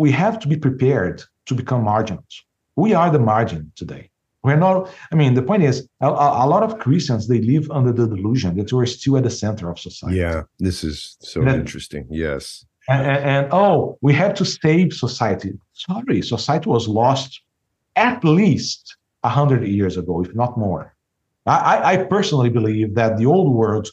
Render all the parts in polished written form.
we have to be prepared to become marginals. We are the margin today. We're not, I mean, the point is, a lot of Christians, they live under the delusion that we're still at the center of society. Yeah, this is so interesting. Yes. And we have to save society. Sorry, society was lost at least 100 years ago, if not more. I personally believe that the old world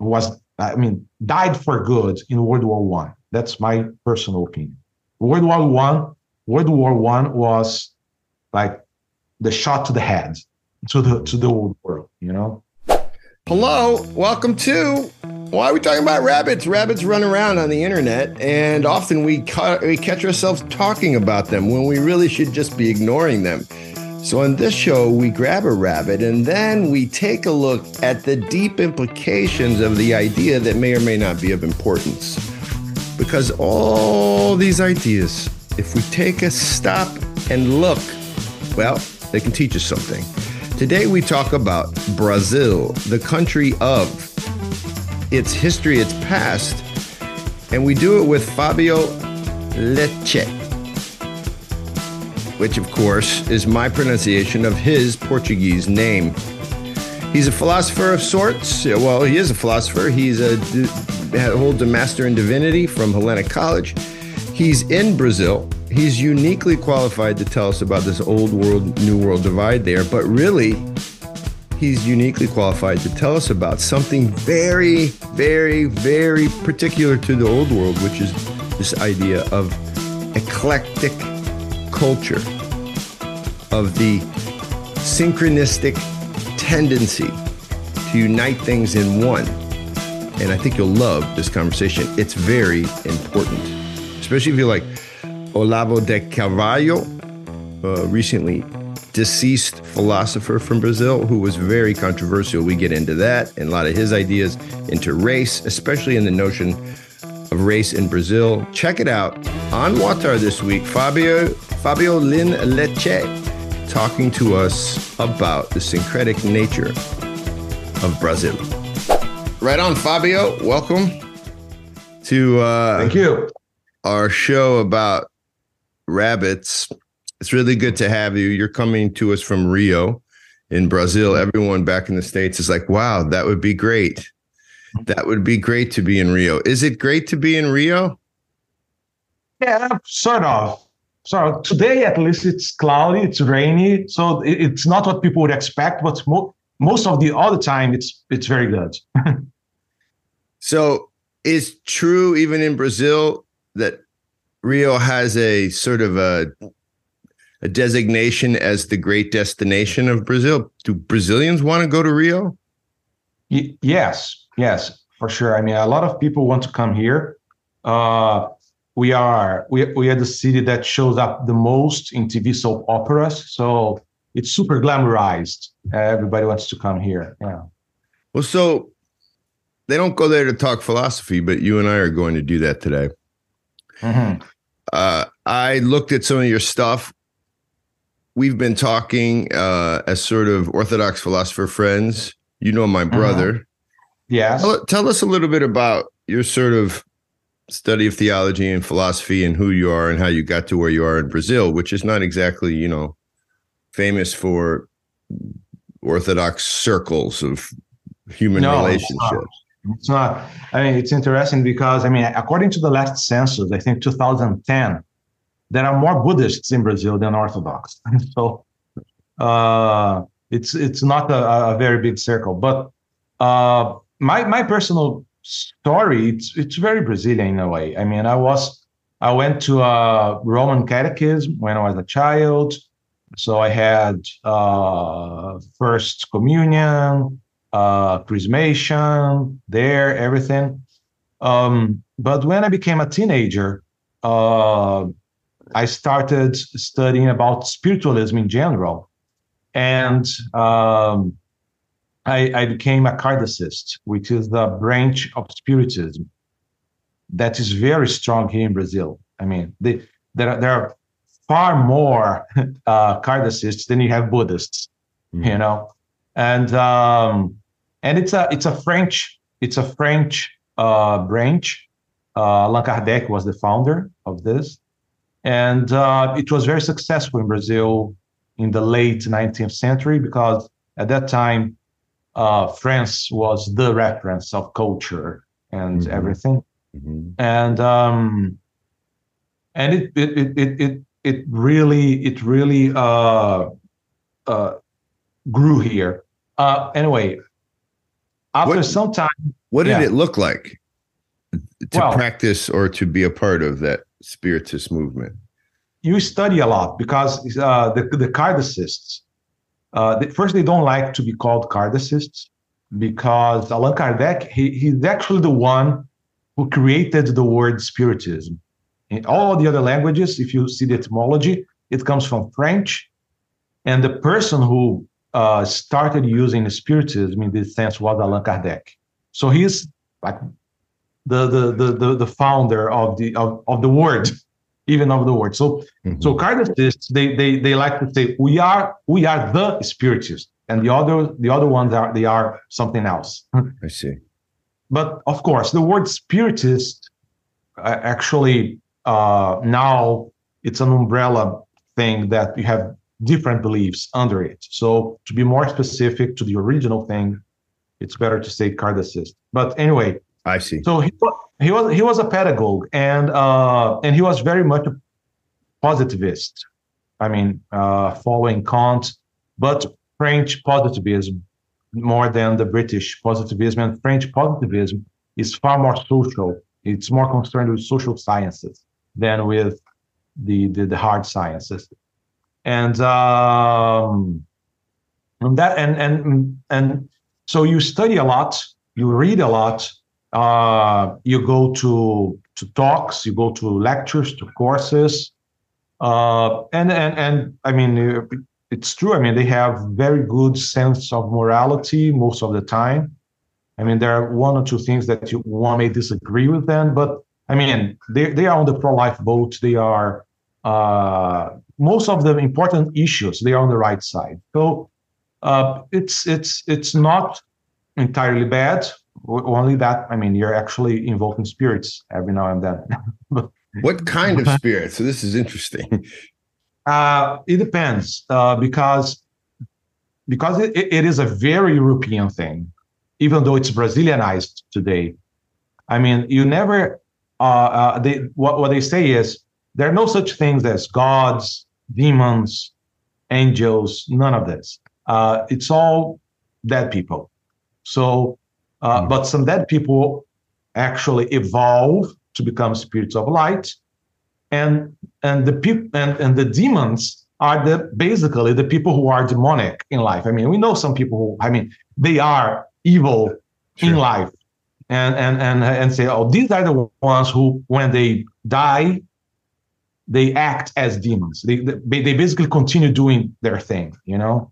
died for good in World War I. That's my personal opinion. World War I was like the shot to the head to the old world, you know? Hello, welcome to Why Are We Talking About Rabbits? Rabbits run around on the internet, and often we catch ourselves talking about them when we really should just be ignoring them. So on this show, we grab a rabbit and then we take a look at the deep implications of the idea that may or may not be of importance. Because all these ideas, if we take a stop and look, well, they can teach us something. Today we talk about Brazil, the country of its history, its past, and we do it with Fabio Leite, which of course is my pronunciation of his Portuguese name. He's a philosopher of sorts. Well, he is a philosopher. He holds a Master in Divinity from Hellenic College. He's in Brazil. He's uniquely qualified to tell us about this old world, new world divide there, but really he's uniquely qualified to tell us about something very, very, very particular to the old world, which is this idea of eclectic culture, of the synchronistic tendency to unite things in one. And I think you'll love this conversation. It's very important, especially if you like Olavo de Carvalho, a recently deceased philosopher from Brazil who was very controversial. We get into that and a lot of his ideas into race, especially in the notion of race in Brazil. Check it out on WAWTAR this week. Fabio Leite talking to us about the syncretic nature of Brazil. Right on, Fabio. Welcome to thank you. Our show about rabbits. It's really good to have you. You're coming to us from Rio in Brazil. Everyone back in the States is like, wow, that would be great. That would be great to be in Rio. Is it great to be in Rio? Yeah, sort of. So today, at least, it's cloudy, it's rainy. So it's not what people would expect, but most of the other time, it's very good. So it's true, even in Brazil, that Rio has a sort of a designation as the great destination of Brazil. Do Brazilians want to go to Rio? Yes, for sure. I mean, a lot of people want to come here. We are the city that shows up the most in TV soap operas, so it's super glamorized. Everybody wants to come here. Yeah. Well, so they don't go there to talk philosophy, but you and I are going to do that today. Mm-hmm. I looked at some of your stuff. We've been talking as sort of Orthodox philosopher friends. You know my brother. Mm-hmm. Yes. Tell us a little bit about your sort of study of theology and philosophy and who you are and how you got to where you are in Brazil, which is not exactly, you know, famous for Orthodox circles of human relationships. It's not. I mean, it's interesting because, I mean, according to the last census, I think 2010, there are more Buddhists in Brazil than Orthodox. So it's not a very big circle. But my personal story, it's very Brazilian in a way. I mean, I went to a Roman catechism when I was a child. So I had First Communion, Chrismation, there, everything. But when I became a teenager, I started studying about spiritualism in general. And I became a Kardecist, which is the branch of Spiritism that is very strong here in Brazil. I mean, there are far more Kardecists than you have Buddhists, you know? And it's a French branch. Allan Kardec was the founder of of this. And it was very successful in Brazil in the late 19th century, because at that time, France was the reference of culture and everything. And it really grew here. Anyway, after some time, what did it look like to practice or to be a part of that Spiritist movement? You study a lot, because the Kardecists, first, they don't like to be called Kardecists, because Allan Kardec, he's actually the one who created the word Spiritism. In all the other languages, if you see the etymology, it comes from French. And the person who started using Spiritism in this sense was Allan Kardec. So he's like the founder of the word, even of the word. So so Kardecists, they like to say we are the Spiritists, and the other ones are something else. I see. But of course, the word Spiritist actually now it's an umbrella thing that you have different beliefs under it. So to be more specific to the original thing, it's better to say Kardecist. But anyway, I see. So he was a pedagogue, and he was very much a positivist. I mean, following Kant, but French positivism more than the British positivism. And French positivism is far more social. It's more concerned with social sciences than with the hard sciences. And so you study a lot, you read a lot. You go to talks, you go to lectures, to courses, and I mean, it's true. I mean, they have very good sense of morality most of the time. I mean, there are one or two things that one may disagree with them, but I mean, they are on the pro-life boat. They are most of the important issues, they are on the right side. So it's not entirely bad. Only that, I mean, you're actually invoking spirits every now and then. But, what kind of spirits? So this is interesting. It depends, because it is a very European thing, even though it's Brazilianized today. I mean, you never what they say is there are no such things as gods, demons, angels, none of this. It's all dead people. So. But some dead people actually evolve to become spirits of light, and the people and the demons are basically the people who are demonic in life. I mean, we know some people who, I mean, they are evil in life, and say, oh, these are the ones who, when they die, they act as demons. They basically continue doing their thing, you know.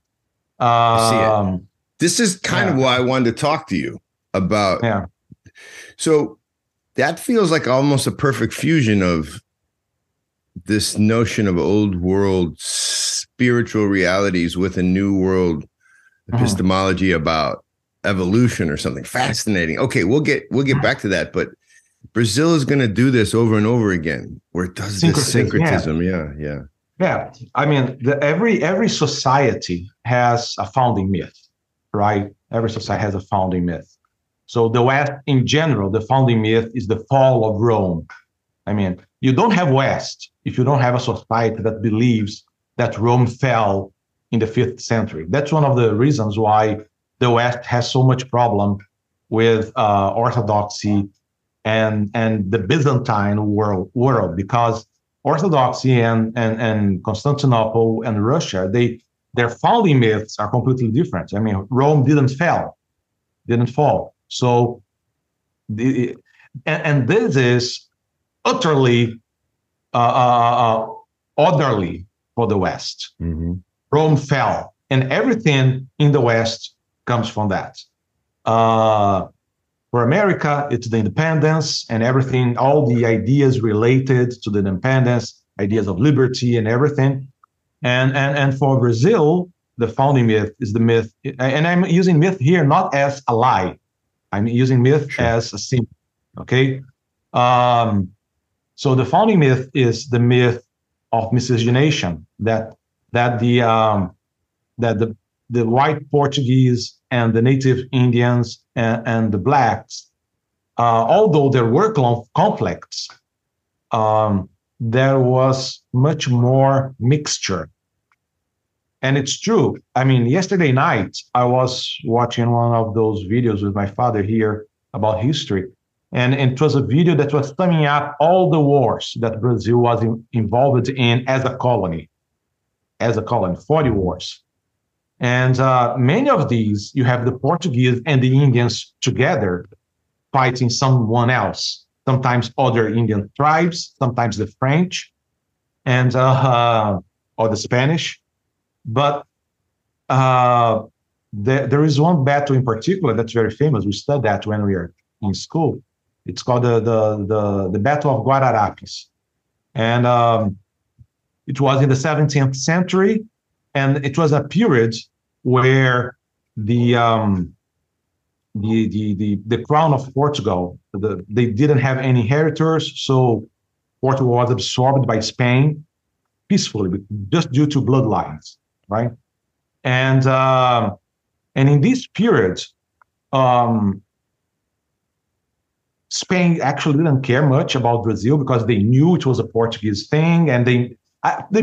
I see it. This is kind of why I wanted to talk to you about. Yeah. So that feels like almost a perfect fusion of this notion of old world spiritual realities with a new world epistemology about evolution or something. Fascinating. Okay, we'll get back to that, but Brazil is going to do this over and over again, where it does this syncretism. Yeah. Yeah. I mean, every society has a founding myth. Right? Every society has a founding myth. So the West, in general, the founding myth is the fall of Rome. I mean, you don't have West if you don't have a society that believes that Rome fell in the 5th century. That's one of the reasons why the West has so much problem with orthodoxy and the Byzantine world, because orthodoxy and Constantinople and Russia, their founding myths are completely different. I mean, Rome didn't fall. So, this is utterly orderly for the West. Rome fell, and everything in the West comes from that. For America, it's the independence and everything, all the ideas related to the independence, ideas of liberty and everything. And for Brazil, the founding myth is the myth, and I'm using myth here not as a lie. I'm using myth as a symbol. Okay, So the founding myth is the myth of miscegenation, that the white Portuguese and the native Indians and the blacks, although there were conflicts, there was much more mixture. And it's true. I mean, yesterday night, I was watching one of those videos with my father here about history. And it was a video that was summing up all the wars that Brazil was involved in as a colony. 40 wars. And many of these, you have the Portuguese and the Indians together fighting someone else, sometimes other Indian tribes, sometimes the French and or the Spanish. But there is one battle in particular that's very famous. We studied that when we were in school. It's called the Battle of Guararapes. And it was in the 17th century. And it was a period where the crown of Portugal, they didn't have any heritors, so Portugal was absorbed by Spain peacefully, just due to bloodlines, right? And in this period, Spain actually didn't care much about Brazil because they knew it was a Portuguese thing, and they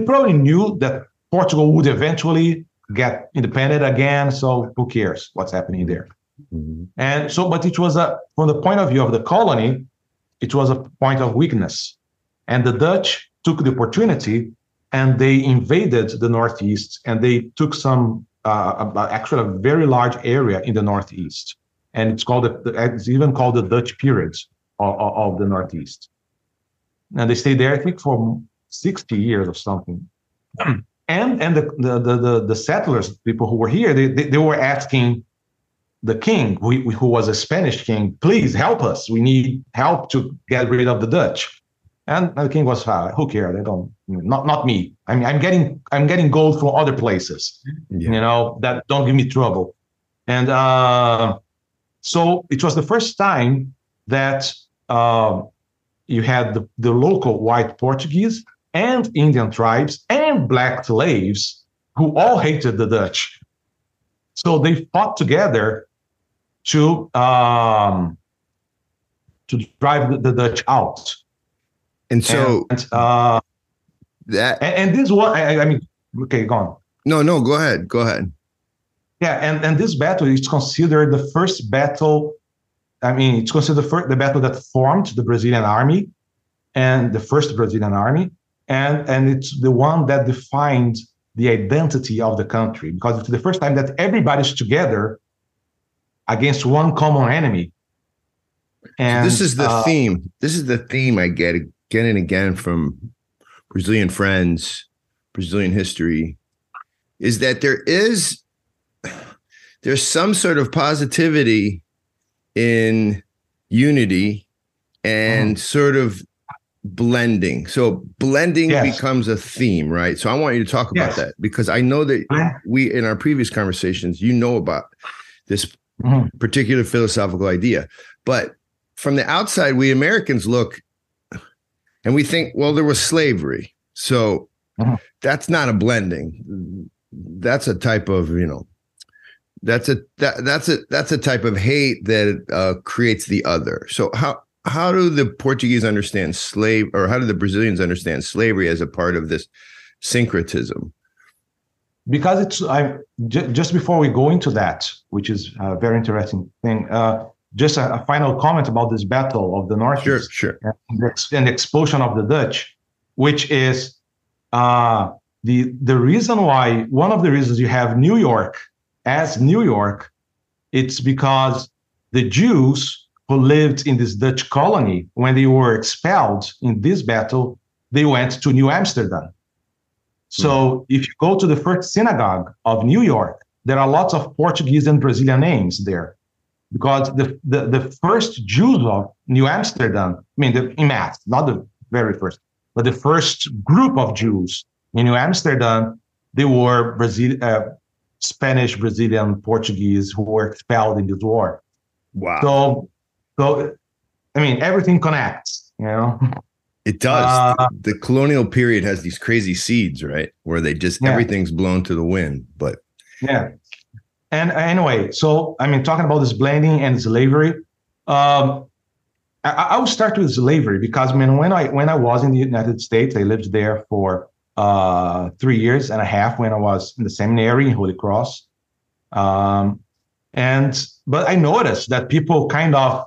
probably knew that Portugal would eventually get independent again, so who cares what's happening there? Mm-hmm. And so, but it was from the point of view of the colony, it was a point of weakness. And the Dutch took the opportunity and they invaded the Northeast, and they took some, actually a very large area in the Northeast. And it's even called the Dutch period of the Northeast. And they stayed there, I think, for 60 years or something. And the settlers, people who were here, they were asking the king, who was a Spanish king, please help us. We need help to get rid of the Dutch. And the king was, who cares? They don't. Not me. I mean, I'm getting gold from other places. Yeah. You know, that don't give me trouble. And so it was the first time that you had the local white Portuguese and Indian tribes and black slaves who all hated the Dutch. So they fought together to drive the Dutch out. And so this one, I mean, okay, go on. No, go ahead. Yeah, and this battle is considered the first battle. I mean, it's considered the battle that formed the Brazilian army, and the first Brazilian army. And it's the one that defined the identity of the country, because it's the first time that everybody's together against one common enemy. And so this is the theme. This is the theme I get again and again from Brazilian friends, Brazilian history, is that there's some sort of positivity in unity and sort of blending. So blending becomes a theme, right? So I want you to talk about that, because I know that we, in our previous conversations, you know about this particular philosophical idea. But from the outside, we Americans look and we think, well, there was slavery. So that's not a blending. That's a type of, you know, that's a type of hate that creates the other. So how do the Portuguese understand slave, or how do the Brazilians understand slavery as a part of this syncretism? Because it's just before we go into that, which is a very interesting thing, just a final comment about this battle of the Northeast, sure. And the expulsion of the Dutch, which is the reason why, one of the reasons you have New York as New York, it's because the Jews who lived in this Dutch colony, when they were expelled in this battle, they went to New Amsterdam. So if you go to the first synagogue of New York, there are lots of Portuguese and Brazilian names there, because the first Jews of New Amsterdam, I mean, in math, not the very first, but the first group of Jews in New Amsterdam, they were Spanish, Brazilian, Portuguese who were expelled in this war. Wow. So I mean, everything connects, you know? It does. The colonial period has these crazy seeds, right? Where they just, everything's blown to the wind, but. Yeah. And anyway, so, I mean, talking about this blending and slavery, I will start with slavery because, I mean, when I was in the United States, I lived there for 3.5 years when I was in the seminary in Holy Cross. But I noticed that people kind of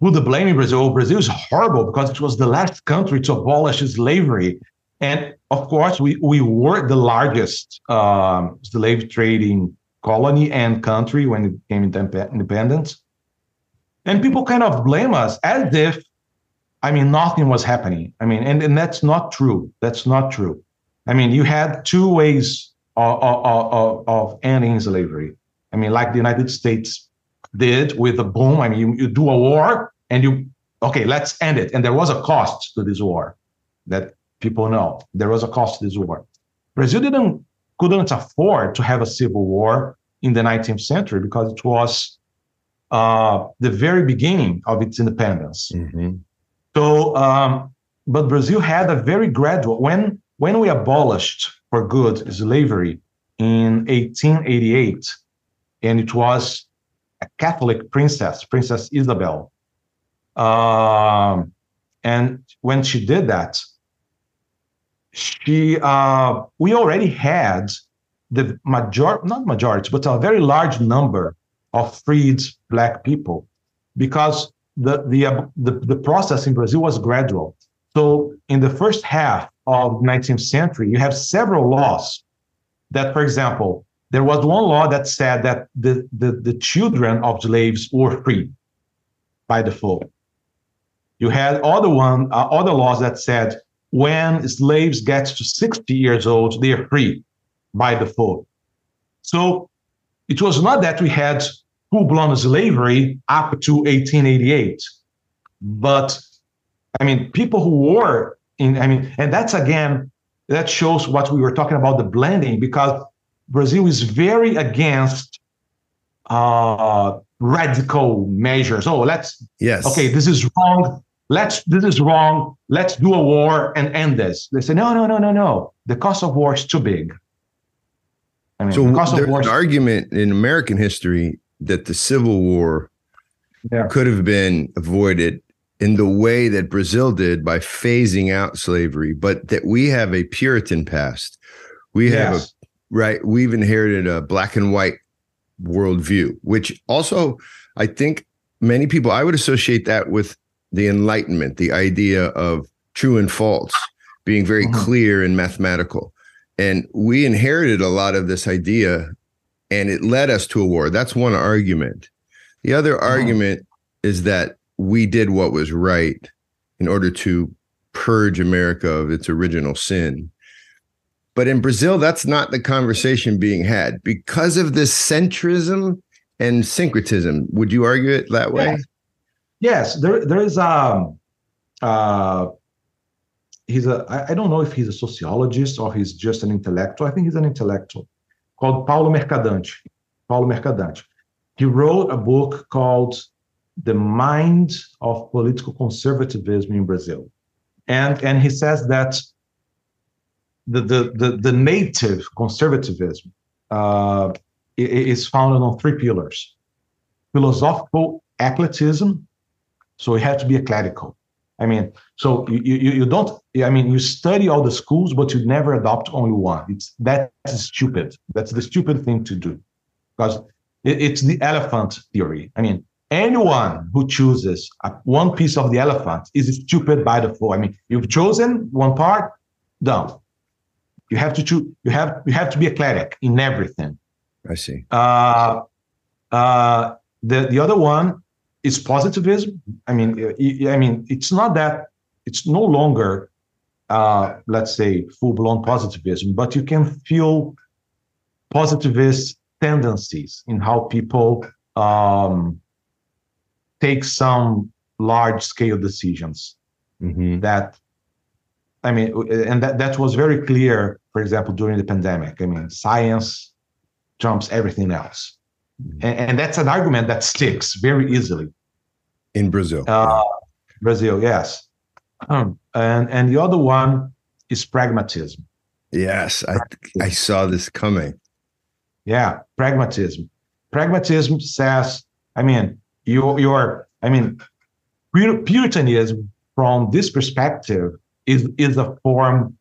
put the blame in Brazil. Brazil is horrible because it was the last country to abolish slavery. And of course, we were the largest slave trading colony and country when it became independent. And people kind of blame us as if, I mean, nothing was happening. I mean, and that's not true. That's not true. I mean, you had two ways of ending slavery. I mean, like the United States did with the boom. I mean, you do a war and let's end it. And there was a cost to this war that people know. There was a cost to this war. Brazil couldn't afford to have a civil war in the 19th century because it was the very beginning of its independence. Mm-hmm. So, but Brazil had a very gradual, when we abolished for good slavery in 1888, and it was a Catholic princess, Princess Isabel. And when she did that, we already had but a very large number of freed Black people, because the process in Brazil was gradual. So in the first half of 19th century, you have several laws that, for example, there was one law that said that the children of slaves were free by default. You had other laws that said when slaves get to 60 years old, they are free by default. So it was not that we had full-blown slavery up to 1888, but I mean, people who were and that's again, that shows what we were talking about, the blending, because Brazil is very against radical measures. This is wrong. Let's do a war and end this. They say, no. The cost of war is too big. I mean, so there's an argument in American history that the Civil War could have been avoided in the way that Brazil did by phasing out slavery, but that we have a Puritan past. We've inherited a black and white worldview, which also I think many people, I would associate that with the Enlightenment, the idea of true and false being very clear and mathematical. And we inherited a lot of this idea, and it led us to a war. That's one argument. The other argument is that we did what was right in order to purge America of its original sin. But in Brazil, that's not the conversation being had because of this centrism and syncretism. Would you argue it that way? Yes, there is I don't know if he's a sociologist or he's just an intellectual. I think he's an intellectual called Paulo Mercadante. He wrote a book called The Mind of Political Conservatism in Brazil. And he says that the native conservatism is founded on three pillars: philosophical eclecticism. So it had to be eclectical. I mean, so you don't. I mean, you study all the schools, but you never adopt only one. That's stupid. That's the stupid thing to do, because it's the elephant theory. I mean, anyone who chooses one piece of the elephant is stupid by default. I mean, you've chosen one part, done. You have to choose. You have to be eclectic in everything. I see. The other one is positivism. I mean, it's not that it's no longer, let's say, full-blown positivism, but you can feel positivist tendencies in how people take some large-scale decisions. Mm-hmm. That was very clear. For example, during the pandemic, I mean, science trumps everything else. Mm-hmm. And that's an argument that sticks very easily. In Brazil. Brazil, yes. And the other one is pragmatism. Yes, I saw this coming. Yeah, pragmatism. Pragmatism says, Puritanism from this perspective is a form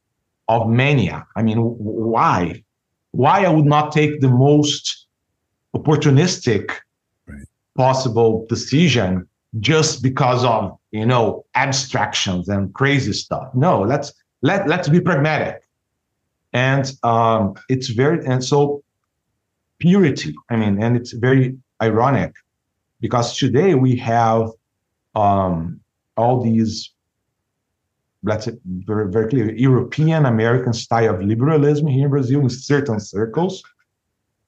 of mania. I mean, why? Why I would not take the most opportunistic possible decision just because of, abstractions and crazy stuff? No, let's be pragmatic. And so purity, and it's very ironic because today we have all these, let's say very, very clear, European American style of liberalism here in Brazil in certain circles,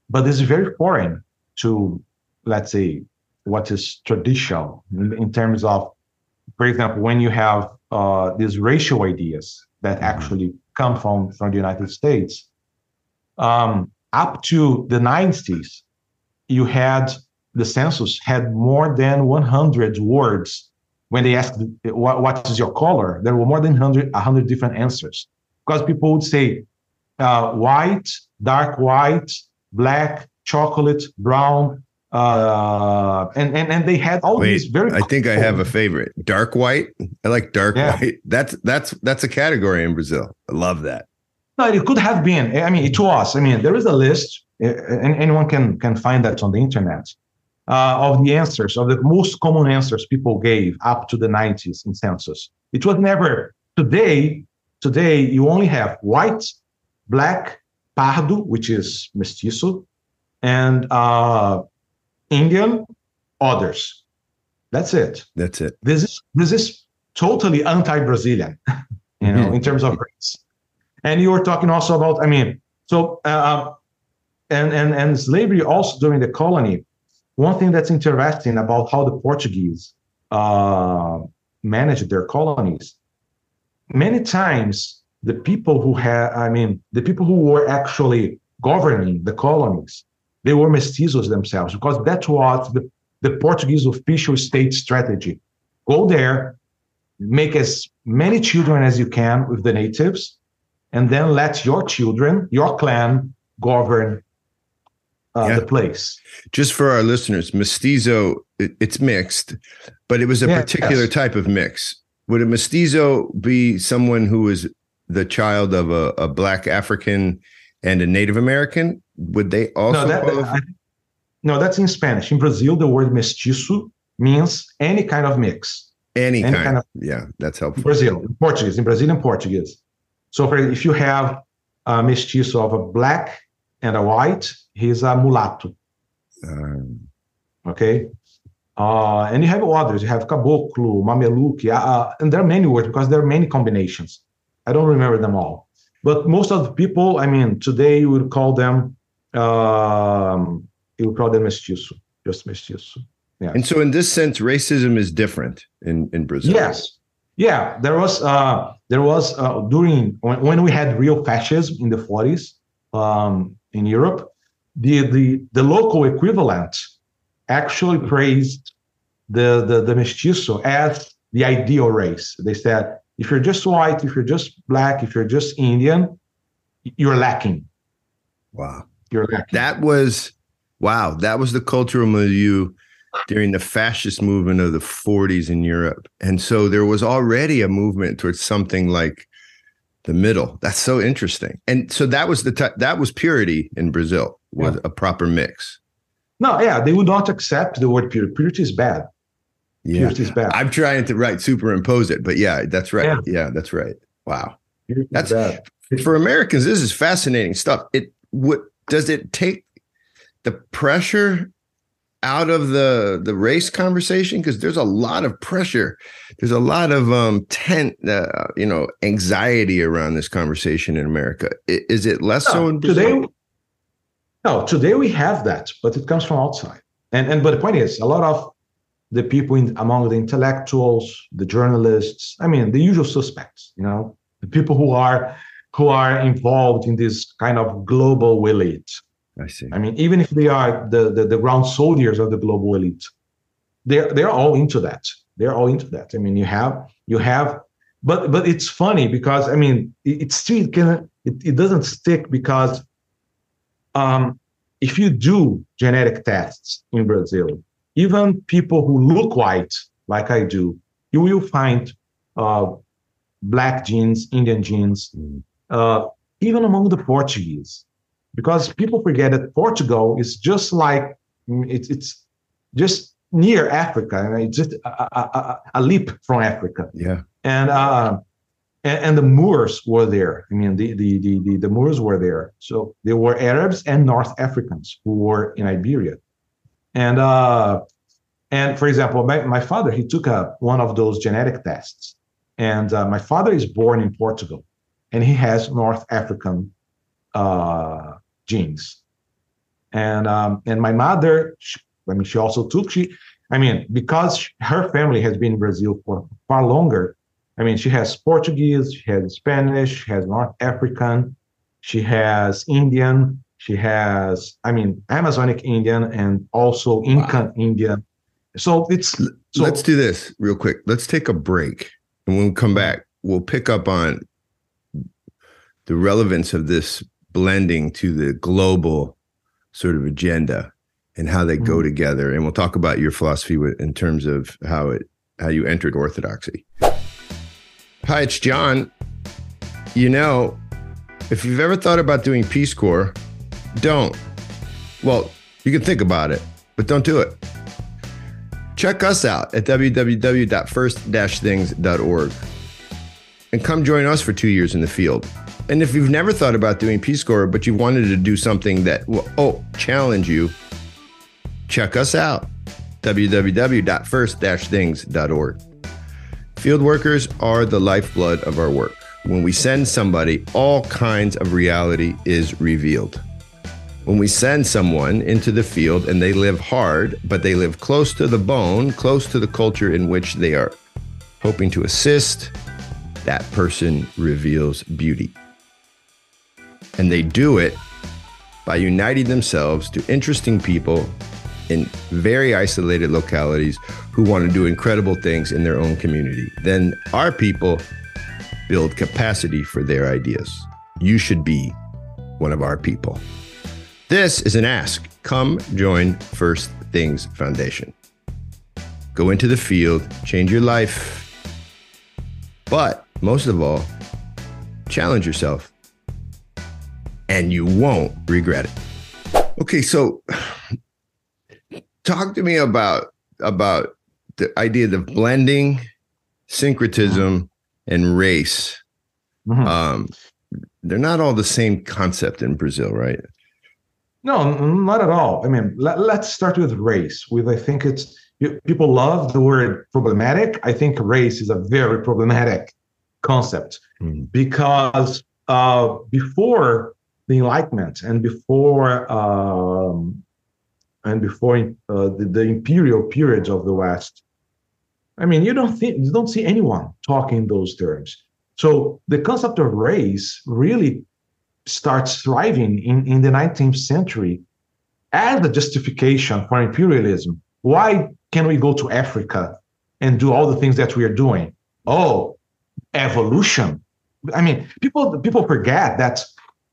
but this is very foreign to, let's say, what is traditional in terms of, for example, when you have these racial ideas that actually come from the United States. Up to the 90s, you had the census had more than 100 words. When they asked, what is your color? There were more than 100 different answers. Because people would say white, dark white, black, chocolate, brown, and they had all these very. I think I have a favorite. Dark white. I like dark white. That's a category in Brazil. I love that. No, it could have been. It was. There is a list, and anyone can find that on the internet, of the answers, of the most common answers people gave up to the 90s in census. It was never today you only have white, black, pardo, which is mestizo, and Indian, others. That's it. This is totally anti-Brazilian, in terms of race. And you were talking also about, and slavery also during the colony. One thing that's interesting about how the Portuguese managed their colonies, many times the people who were actually governing the colonies, they were mestizos themselves, because that was the Portuguese official state strategy. Go there, make as many children as you can with the natives, and then let your children, your clan, govern the place. Just for our listeners, mestizo, it's mixed, but it was a particular type of mix. Would a mestizo be someone who was the child of a black African and a Native American? Would they also? No, that's in Spanish. In Brazil, the word mestizo means any kind of mix. Any kind of. Yeah, that's helpful. In Brazilian Portuguese. So if you have a mestizo of a black and a white, he's a mulatto. Okay? And you have others. You have caboclo, mameluque, and there are many words because there are many combinations. I don't remember them all. But most of the people, today you would call them mestizo, just mestizo. Yeah. And so in this sense, racism is different in Brazil. Yes. Yeah, there was during when we had real fascism in the 40s in Europe, the local equivalent actually praised the mestizo as the ideal race. They said, if you're just white, if you're just black, if you're just Indian, you're lacking. Wow, you're lacking. That was the cultural milieu during the fascist movement of the 40s in Europe. And so there was already a movement towards something like the middle. That's so interesting. And so that was that was purity in Brazil, was a proper mix. No, they would not accept the word purity. Purity is bad. Yeah. Purity is bad. I'm trying to superimpose it, but that's right. Yeah, that's right. Wow. Purity that's bad. For Americans, this is fascinating stuff. Does it take the pressure out of the race conversation? Because there's a lot of pressure. There's a lot of anxiety around this conversation in America. Is it less so in Brazil? Today we have that, but it comes from outside. But the point is, a lot of the people among the intellectuals, the journalists, the usual suspects, the people who are involved in this kind of global elite. I see. Even if they are the ground soldiers of the global elite, they're all into that. You have But it's funny because, I mean, it doesn't stick because if you do genetic tests in Brazil, even people who look white, like I do, you will find black genes, Indian genes, even among the Portuguese, because people forget that Portugal is just like, it's just near Africa, and it's just a leap from Africa. Yeah. And the Moors were there. I mean, the Moors were there. So there were Arabs and North Africans who were in Iberia. And for example, my father, he took one of those genetic tests. And my father is born in Portugal, and he has North African genes. And my mother, she also took, because her family has been in Brazil for far longer. I mean, she has Portuguese, she has Spanish, she has North African, she has Indian, she has, Amazonic Indian and also Incan Indian. So let's do this real quick. Let's take a break. And when we come back, we'll pick up on the relevance of this blending to the global sort of agenda and how they go together. And we'll talk about your philosophy in terms of how you entered Orthodoxy. Hi, it's John. You know, if you've ever thought about doing Peace Corps, don't. Well, you can think about it, but don't do it. Check us out at www.first-things.org and come join us for 2 years in the field. And if you've never thought about doing Peace Corps, but you wanted to do something that will challenge you, check us out, www.first-things.org. Field workers are the lifeblood of our work. When we send somebody, all kinds of reality is revealed. When we send someone into the field and they live hard, but they live close to the bone, close to the culture in which they are hoping to assist, that person reveals beauty. And they do it by uniting themselves to interesting people in very isolated localities who want to do incredible things in their own community. Then our people build capacity for their ideas. You should be one of our people. This is an ask. Come join First Things Foundation. Go into the field, change your life. But most of all, challenge yourself and you won't regret it. Okay, so talk to me about the idea of blending, syncretism, and race. Mm-hmm. They're not all the same concept in Brazil, right? No, not at all. I mean, let's start with race. I think people love the word problematic. I think race is a very problematic concept because before the Enlightenment and before the imperial periods of the West, I mean, you don't see anyone talking those terms. So the concept of race really starts thriving in the 19th century as the justification for imperialism. Why can we go to Africa and do all the things that we are doing? Oh, evolution. I mean, people forget that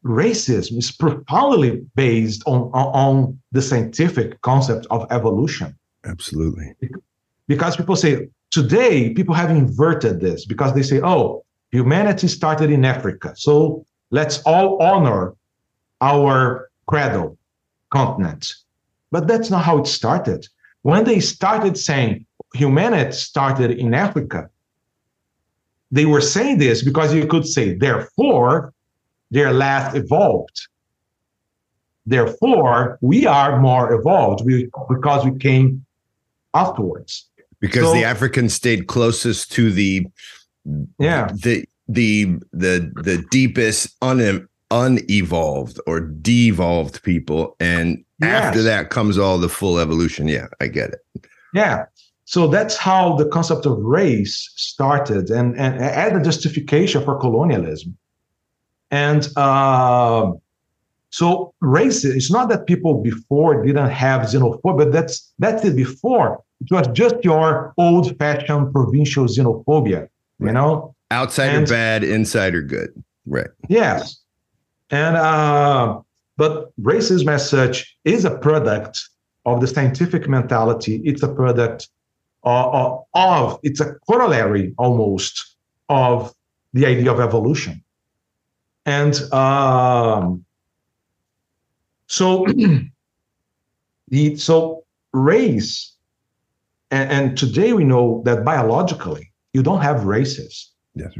racism is profoundly based on the scientific concept of evolution. Absolutely. Because people say, today, people have inverted this because they say, oh, humanity started in Africa. So let's all honor our cradle continent. But that's not how it started. When they started saying humanity started in Africa, they were saying this because you could say, therefore, they're less evolved. Therefore, we are more evolved because we came afterwards. Because the Africans stayed closest to the deepest unevolved or devolved people, and after that comes all the full evolution. Yeah, I get it. Yeah, so that's how the concept of race started, and as a justification for colonialism. And so race, it's not that people before didn't have xenophobia, but that's it before. It was just your old-fashioned provincial xenophobia, you know? Outsider and, bad, insider good. Right. Yes. And but racism as such is a product of the scientific mentality. It's a product of, it's a corollary almost of the idea of evolution. And so so race, and today we know that biologically you don't have races. Yes.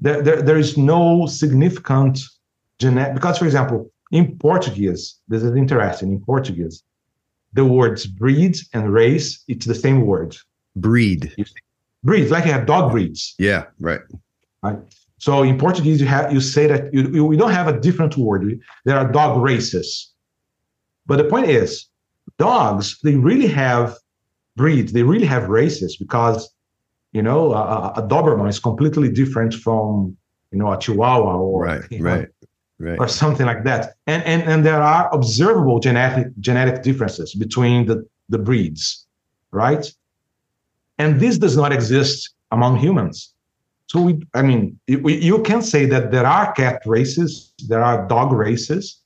There is no significant genetic, because for example, in Portuguese, this is interesting, in Portuguese, the words breed and race, it's the same word. Breed. Breed, like you have dog breeds. Yeah, right. Right. So in Portuguese, you say that we don't have a different word. There are dog races. But the point is, dogs, they really have breeds. They really have races because, you know, a Doberman is completely different from, you know, a Chihuahua or, right, or something like that. And there are observable genetic differences between the breeds, right? And this does not exist among humans. So you can say that there are cat races, there are dog races,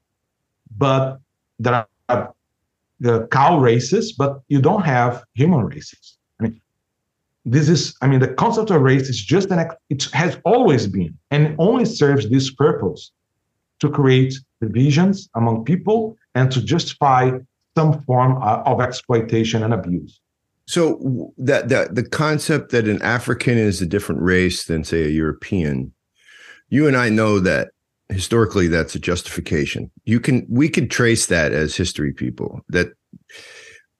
but there are the cow races, but you don't have human races. The concept of race is just it has always been and only serves this purpose to create divisions among people and to justify some form of exploitation and abuse. So that the concept that an African is a different race than, say, a European, you and I know that historically that's a justification. We could trace that as history people.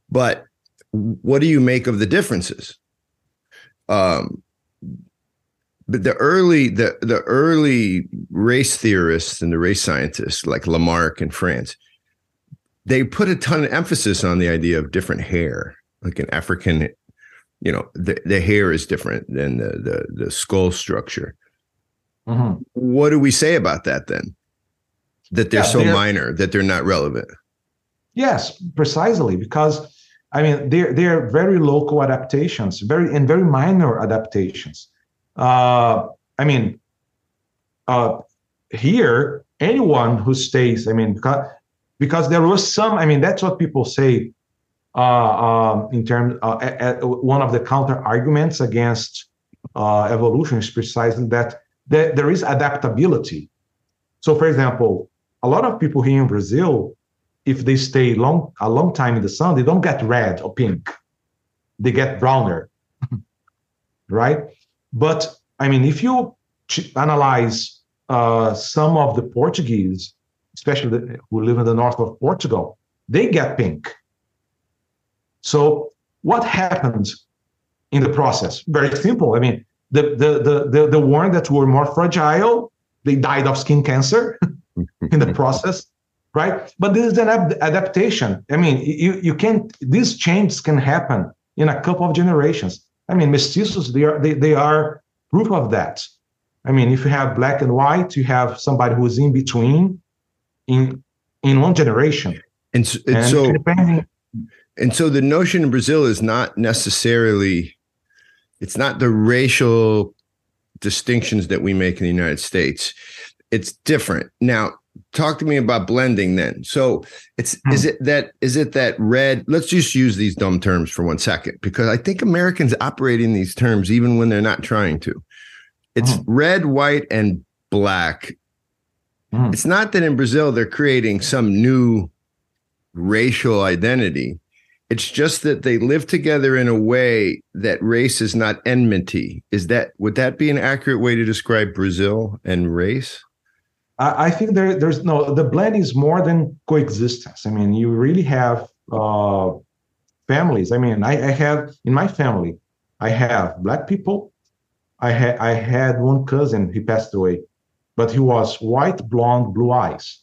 But what do you make of the differences? But the early race theorists and the race scientists like Lamarck in France, they put a ton of emphasis on the idea of different hair. Like an African, you know, the hair is different than the skull structure. Mm-hmm. What do we say about that then? That they're minor, that they're not relevant. Yes, precisely, because they're very local adaptations, very minor adaptations. Here anyone who stays, because there was some. That's what people say. In terms, one of the counter arguments against evolution is precisely that there is adaptability. So, for example, a lot of people here in Brazil, if they stay a long time in the sun, they don't get red or pink; they get browner, right? But if you analyze some of the Portuguese, especially who live in the north of Portugal, they get pink. So what happened in the process? Very simple. The ones that were more fragile, they died of skin cancer in the process, right? But this is an adaptation. You can't. These changes can happen in a couple of generations. Mestizos, they are proof of that. If you have black and white, you have somebody who is in between, in one generation. And so the notion in Brazil is not necessarily, it's not the racial distinctions that we make in the United States. It's different. Now, talk to me about blending then. So is it that red, let's just use these dumb terms for 1 second, because I think Americans operate in these terms even when they're not trying to. It's red, white, and black. Mm. It's not that in Brazil they're creating some new racial identity. It's just that they live together in a way that race is not enmity. Would that be an accurate way to describe Brazil and race? I think there's no, the blend is more than coexistence. You really have families. I have in my family, I have black people. I had one cousin, he passed away, but he was white, blonde, blue eyes.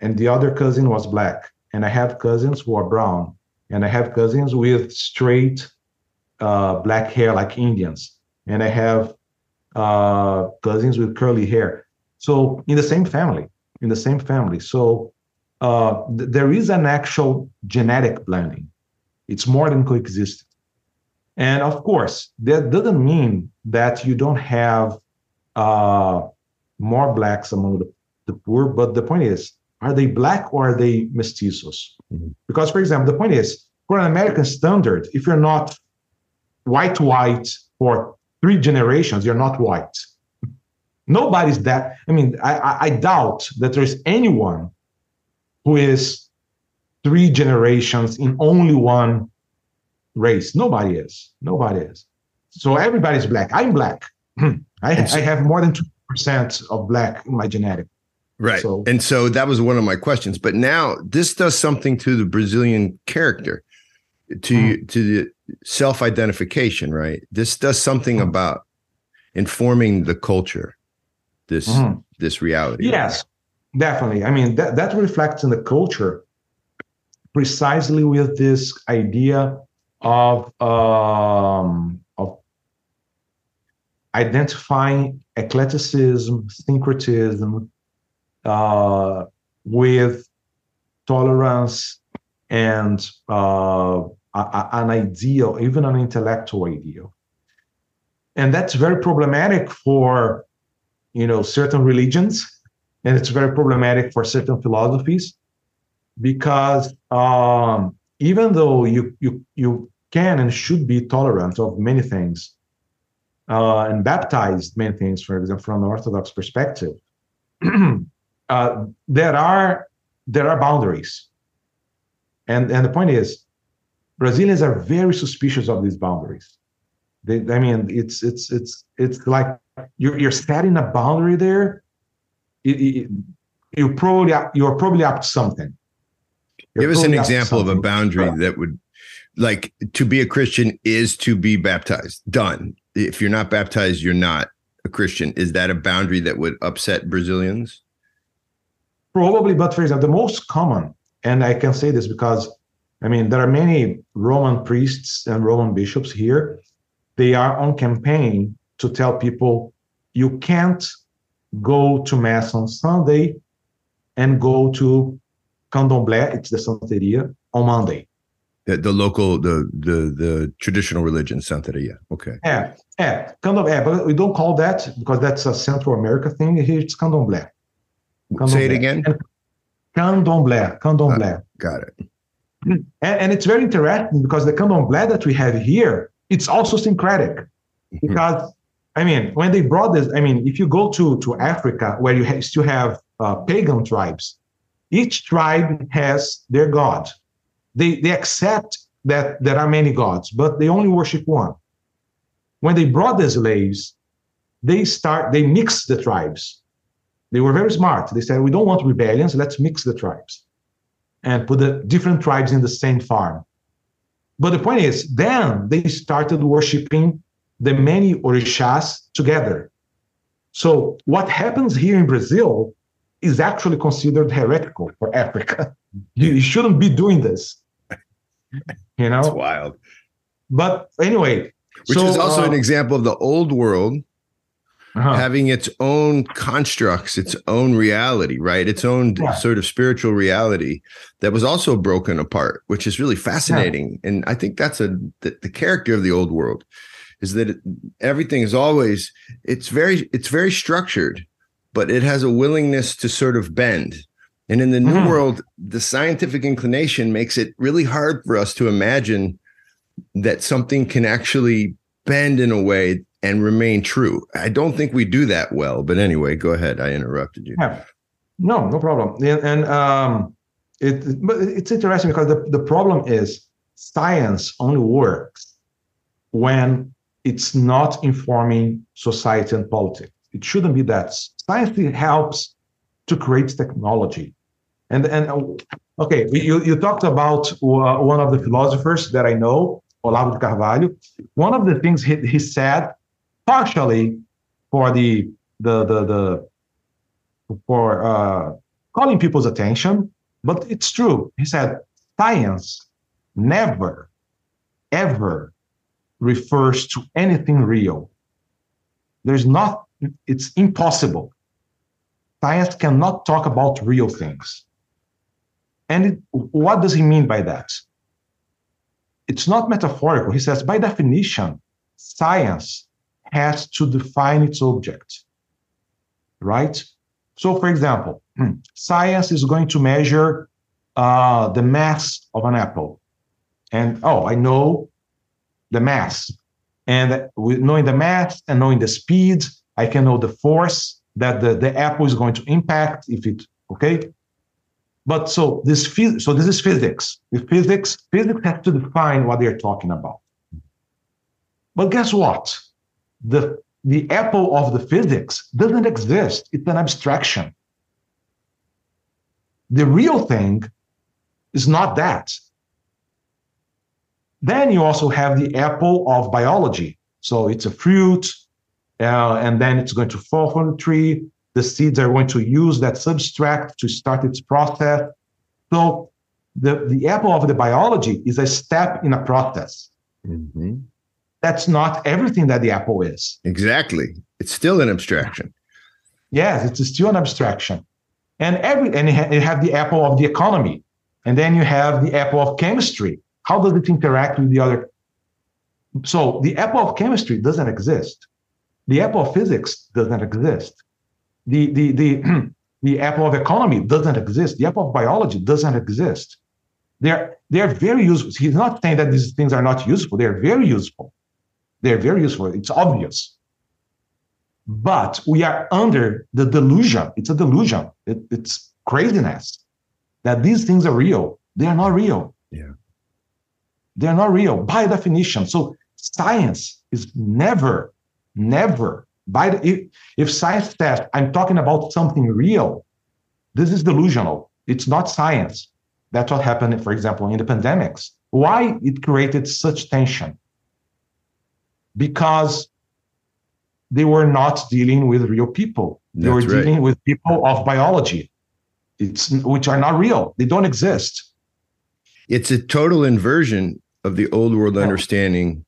And the other cousin was black. And I have cousins who are brown. And I have cousins with straight black hair like Indians. And I have cousins with curly hair. So in the same family. So there is an actual genetic blending. It's more than coexistence. And of course, that doesn't mean that you don't have more blacks among the poor, but the point is, are they black or are they mestizos? Mm-hmm. Because, for example, the point is, for an American standard, if you're not white for 3 generations, you're not white. Nobody's that. I mean, I doubt that there's anyone who is 3 generations in only one race. Nobody is. So everybody's black. I'm black. I have more than 2% of black in my genetic. Right. So, and so that was one of my questions. But now this does something to the Brazilian character, to the self-identification, right? This does something about informing the culture, this reality. Yes, definitely. I mean, that reflects in the culture precisely with this idea of identifying eclecticism, syncretism, with tolerance and an ideal, even an intellectual ideal. And that's very problematic for, certain religions, and it's very problematic for certain philosophies, because even though you can and should be tolerant of many things, and baptized many things, for example, from an Orthodox perspective, there are boundaries. And the point is, Brazilians are very suspicious of these boundaries. It's like you're setting a boundary there. You're probably up to something. Give us an example of a boundary that would, like, to be a Christian is to be baptized. Done. If you're not baptized, you're not a Christian. Is that a boundary that would upset Brazilians? Probably, but for example, the most common, and I can say this because, I mean, there are many Roman priests and Roman bishops here. They are on campaign to tell people, you can't go to Mass on Sunday and go to Candomblé, it's the Santeria, on Monday. The local, the traditional religion, Santeria. Okay. Yeah, Candomblé, but we don't call that because that's a Central America thing. Here it's Candomblé. Say it again. And Candomblé. Got it. And it's very interesting because the Candomblé that we have here, it's also syncretic. Because, I mean, when they brought this, I mean, if you go to Africa, where you still have pagan tribes, each tribe has their god. They accept that there are many gods, but they only worship one. When they brought the slaves, they mixed the tribes. They were very smart. They said, we don't want rebellions, let's mix the tribes and put the different tribes in the same farm. But the point is, then they started worshiping the many orishas together. So what happens here in Brazil is actually considered heretical for Africa. You shouldn't be doing this. It's wild. But anyway. Which is also an example of the old world having its own constructs, its own reality, right? Its own sort of spiritual reality that was also broken apart, which is really fascinating. Yeah. And I think that's the character of the old world, is that everything is always, it's very structured, but it has a willingness to sort of bend. And in the new world, the scientific inclination makes it really hard for us to imagine that something can actually bend in a way and remain true. I don't think we do that well. But anyway, go ahead. I interrupted you. Yeah. No problem. And it's interesting because the problem is science only works when it's not informing society and politics. It shouldn't be that. Science helps to create technology. And okay, you talked about one of the philosophers that I know, Olavo de Carvalho. One of the things he said, partially for the calling people's attention, but it's true. He said, science never, ever refers to anything real. There's not. It's impossible. Science cannot talk about real things. And what does he mean by that? it's not metaphorical. He says, by definition, science has to define its object, right? So, for example, science is going to measure the mass of an apple. And, oh, I know the mass. And knowing the mass and knowing the speed, I can know the force that the apple is going to impact if it, okay? But so this is physics. With physics has to define what they're talking about. But guess what? The apple of the physics doesn't exist. It's an abstraction. The real thing is not that. Then you also have the apple of biology. So it's a fruit, and then it's going to fall from the tree. The seeds are going to use that substrate to start its process. So the apple of the biology is a step in a process. Mm-hmm. That's not everything that the apple is. Exactly. It's still an abstraction. Yes, it's still an abstraction. And you have the apple of the economy. And then you have the apple of chemistry. How does it interact with the other? So the apple of chemistry doesn't exist. The apple of physics doesn't exist. The apple of economy doesn't exist. The apple of biology doesn't exist. They're very useful. He's not saying that these things are not useful. They're very useful. They're very useful. It's obvious. But we are under the delusion. It's a delusion. It's craziness that these things are real. They are not real. Yeah. They're not real by definition. So science is never by the, if science says I'm talking about something real, this is delusional. It's not science. That's what happened, for example, in the pandemics. Why it created such tension? Because they were not dealing with real people. They were dealing with people of biology, which are not real. They don't exist. It's a total inversion of the old world understanding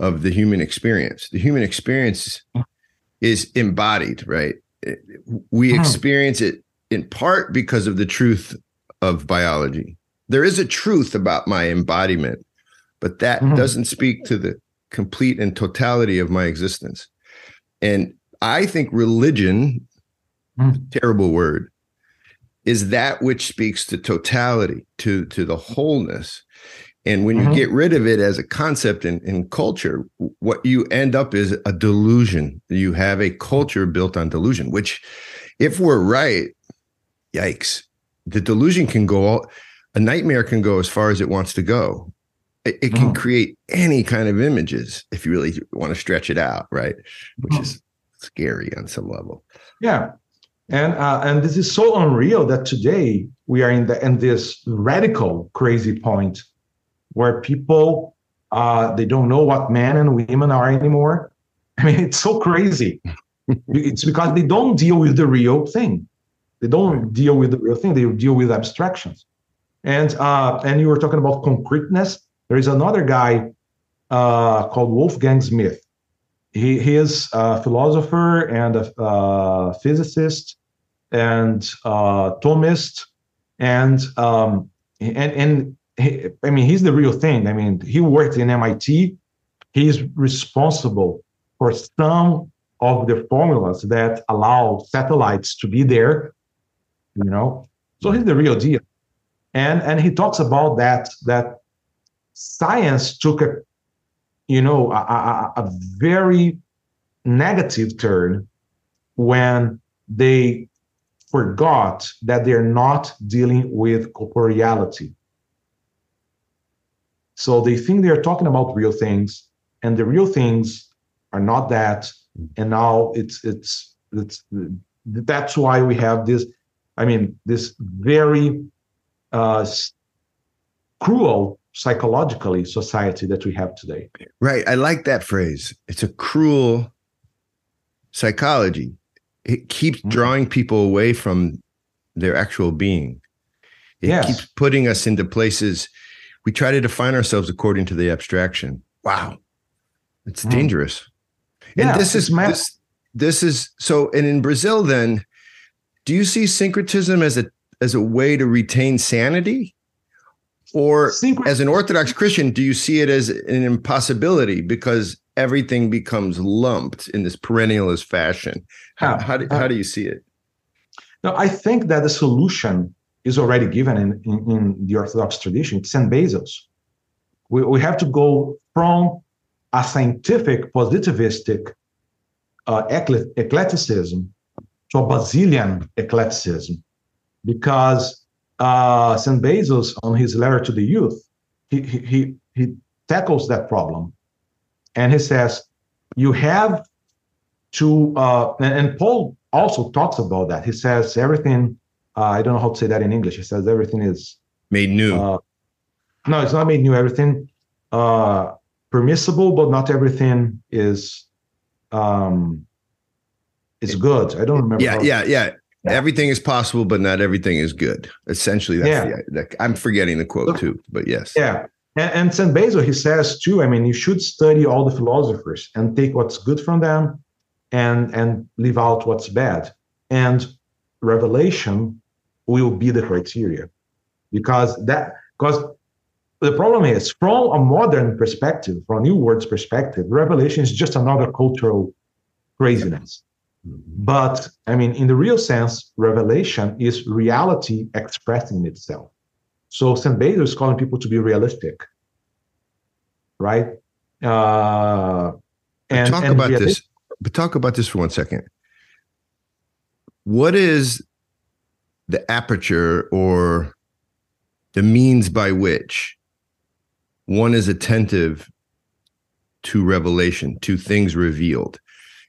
of the human experience. The human experience is embodied, right? We experience it in part because of the truth of biology. There is a truth about my embodiment, but that doesn't speak to the complete and totality of my existence. And I think religion, terrible word, is that which speaks to totality, to the wholeness. And when you get rid of it as a concept in culture, what you end up is a delusion. You have a culture built on delusion, which if we're right, yikes, the delusion can go, a nightmare can go as far as it wants to go. It can create any kind of images if you really want to stretch it out, right? Which is scary on some level. Yeah. And this is so unreal that today we are in this radical crazy point where people, they don't know what men and women are anymore. I mean, it's so crazy. It's because they don't deal with the real thing. They don't deal with the real thing. They deal with abstractions. And you were talking about concreteness. There is another guy called Wolfgang Smith. He is a philosopher and a physicist and Thomist. And he's the real thing. I mean, he worked in MIT. He is responsible for some of the formulas that allow satellites to be there, you know? So he's the real deal. And he talks about that science took a very negative turn when they forgot that they're not dealing with corporeality. So they think they're talking about real things, and the real things are not that. And now it's that's why we have this. I mean, this very cruel psychologically society that we have today. Right. I like that phrase. It's a cruel psychology. It keeps drawing people away from their actual being. It keeps putting us into places. We try to define ourselves according to the abstraction. Wow. It's dangerous. And this is so, and in Brazil then, do you see syncretism as a way to retain sanity? Or as an Orthodox Christian, do you see it as an impossibility because everything becomes lumped in this perennialist fashion? How do you see it? No, I think that the solution is already given in the Orthodox tradition. It's Saint Basil's. We have to go from a scientific, positivistic eclecticism to a Basilian eclecticism, because Saint Basil's, on his letter to the youth, he tackles that problem, and he says you have to. And Paul also talks about that. He says everything. I don't know how to say that in English. He says everything is made new. No, it's not made new. Everything permissible, but not everything is good. I don't remember. Yeah. Everything is possible, but not everything is good. Essentially, I'm forgetting the quote too, but yes. Yeah, and Saint Basil, he says too, I mean, you should study all the philosophers and take what's good from them and leave out what's bad. And revelation will be the criteria, because the problem is, from a modern perspective, from a New World's perspective, revelation is just another cultural craziness. But, I mean, in the real sense, revelation is reality expressing itself. So St. Basil is calling people to be realistic, right? Talk about this for 1 second. What is the aperture or the means by which one is attentive to revelation, to things revealed?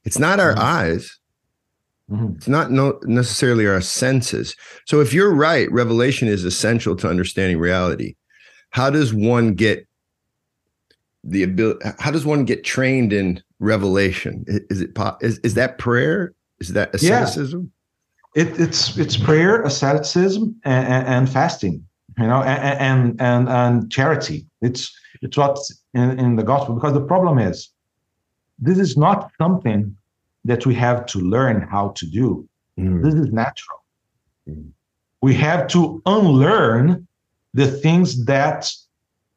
It's not our eyes. Mm-hmm. It's not necessarily our senses. So if you're right, revelation is essential to understanding reality. How does one get trained in revelation? Is that prayer? Is that asceticism? Yeah. It's prayer, asceticism, and fasting, you know, and charity. It's what's in the gospel, because the problem is, this is not something that we have to learn how to do. Mm. This is natural. Mm. We have to unlearn the things that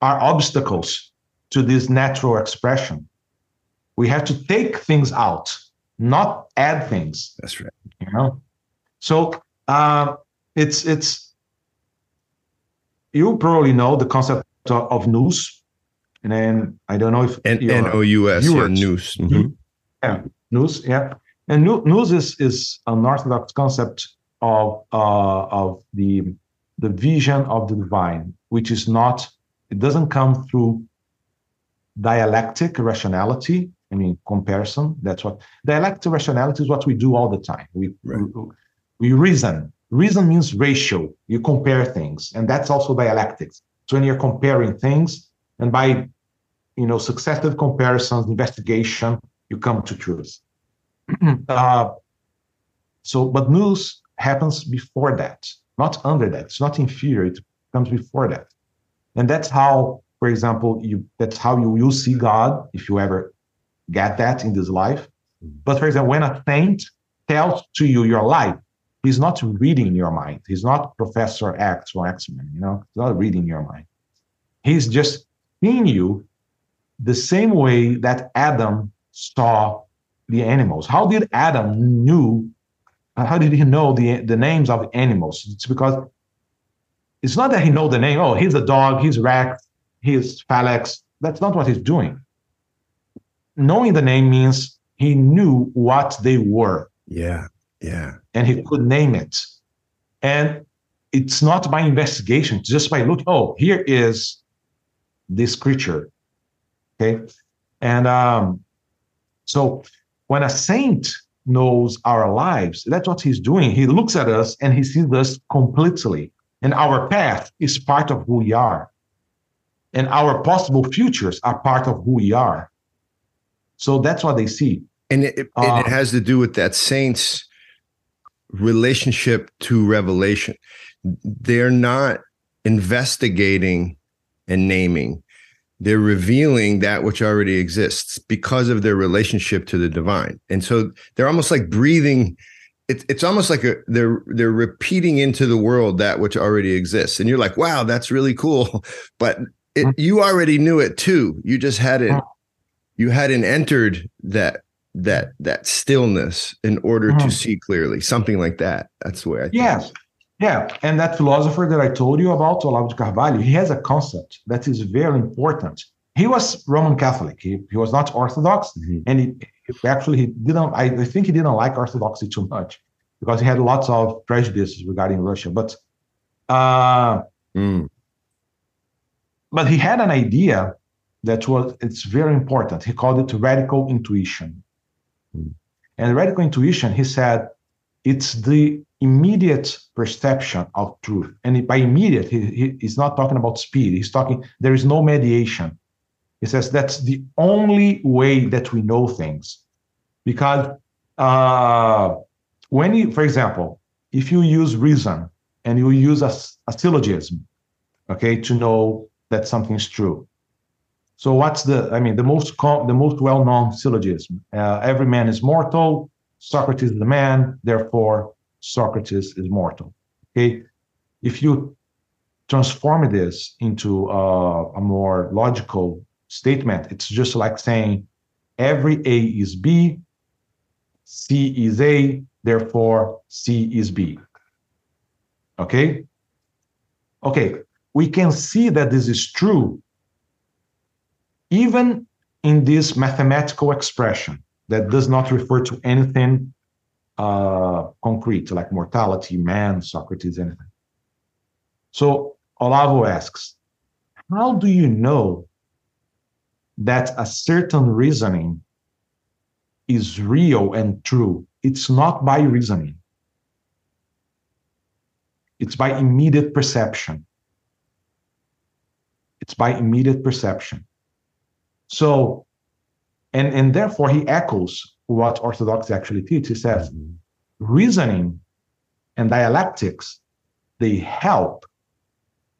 are obstacles to this natural expression. We have to take things out, not add things. That's right. You know, so it's. You probably know the concept of nous. And then I don't know if nous, nous. Mm-hmm. Yeah, nous, yeah. And nous is an Orthodox concept of the vision of the divine, which is not, it doesn't come through dialectic rationality. I mean, comparison. That's what dialectic rationality is. What we do all the time. We reason. Reason means ratio. You compare things, and that's also dialectics. So when you're comparing things, and by, you know, successive comparisons, investigation, you come to truth. But nous happens before that, not under that. It's not inferior; it comes before that, and that's how, for example, that's how you will see God, if you ever get that in this life. But for example, when a saint tells to you your life, he's not reading your mind. He's not Professor X or X-Men. You know, he's not reading your mind. He's just seeing you the same way that Adam saw the animals. How did Adam knew? How did he know the names of animals? It's because it's not that he knows the name. Oh, he's a dog. He's Rex. He's Phalanx. That's not what he's doing. Knowing the name means he knew what they were. Yeah. And he could name it. And it's not by investigation. It's just by looking. Oh, here is this creature, okay? And so when a saint knows our lives, that's what he's doing. He looks at us and he sees us completely. And our path is part of who we are. And our possible futures are part of who we are. So that's what they see. And it has to do with that saint's relationship to revelation. They're not investigating and naming. They're revealing that which already exists because of their relationship to the divine. And so they're almost like breathing it's almost like they're repeating into the world that which already exists. And you're like, wow, that's really cool. But you already knew it too. You just hadn't, entered that stillness in order to see clearly, something like that. That's the way I think. Yes. Yeah. And that philosopher that I told you about, Olavo de Carvalho, he has a concept that is very important. He was Roman Catholic. He was not Orthodox. Mm-hmm. And he think he didn't like Orthodoxy too much because he had lots of prejudices regarding Russia. But he had an idea it's very important. He called it radical intuition. Mm. And radical intuition, he said, it's the immediate perception of truth. And by immediate, he's not talking about speed. He's talking, there is no mediation. He says that's the only way that we know things. Because for example, if you use reason and you use a syllogism, okay, to know that something is true. So what's the most well-known syllogism? Every man is mortal, Socrates is the man, therefore Socrates is mortal. Okay, if you transform this into a more logical statement, it's just like saying every A is B, C is A, therefore C is B. Okay? Okay, we can see that this is true even in this mathematical expression that does not refer to anything concrete, like mortality, man, Socrates, anything. So Olavo asks, how do you know that a certain reasoning is real and true? It's not by reasoning. It's by immediate perception. So, and therefore he echoes what Orthodoxy actually teaches. He says, reasoning and dialectics, they help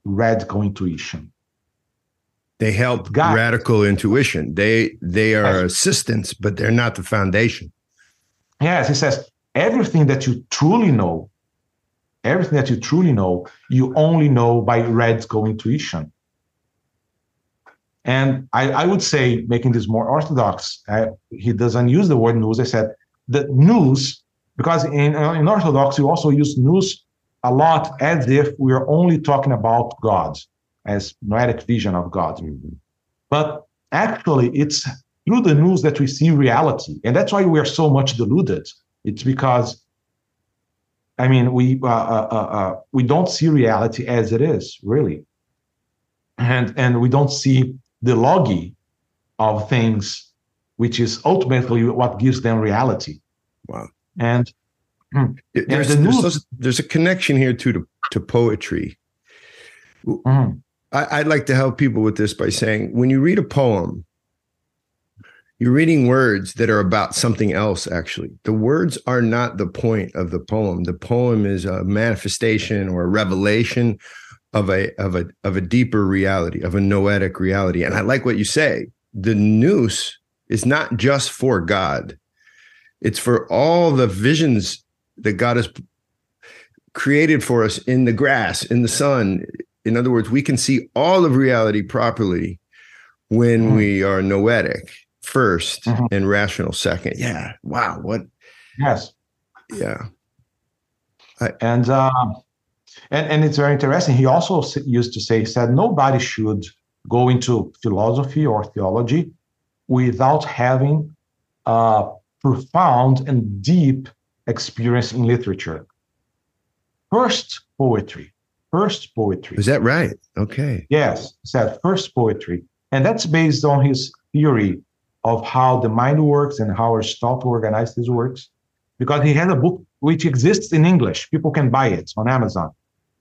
radical intuition. They help radical intuition. They are assistance, but they're not the foundation. Yes, he says, everything that you truly know, you only know by radical intuition. And I would say, making this more orthodox, he doesn't use the word nous. I said the nous, because in Orthodox, you also use nous a lot as if we are only talking about God, as noetic vision of God. Mm-hmm. But actually, it's through the nous that we see reality. And that's why we are so much deluded. It's because, we don't see reality as it is, really. And we don't see the logi of things, which is ultimately what gives them reality. Wow. And there's a connection here too to poetry. Mm. I'd like to help people with this by saying, when you read a poem, you're reading words that are about something else, actually. The words are not the point of the poem. The poem is a manifestation or a revelation of a deeper reality, of a noetic reality. And I like what you say. The nous is not just for God. It's for all the visions that God has created for us in the grass, in the sun. In other words, we can see all of reality properly when we are noetic first and rational second. Yeah. Wow. What? Yes. Yeah. And it's very interesting. He also used to say, he said, nobody should go into philosophy or theology without having a profound and deep experience in literature. First poetry. Is that right? Okay. Yes, he said first poetry. And that's based on his theory of how the mind works and how Aristotle organized his works. Because he had a book which exists in English. People can buy it on Amazon.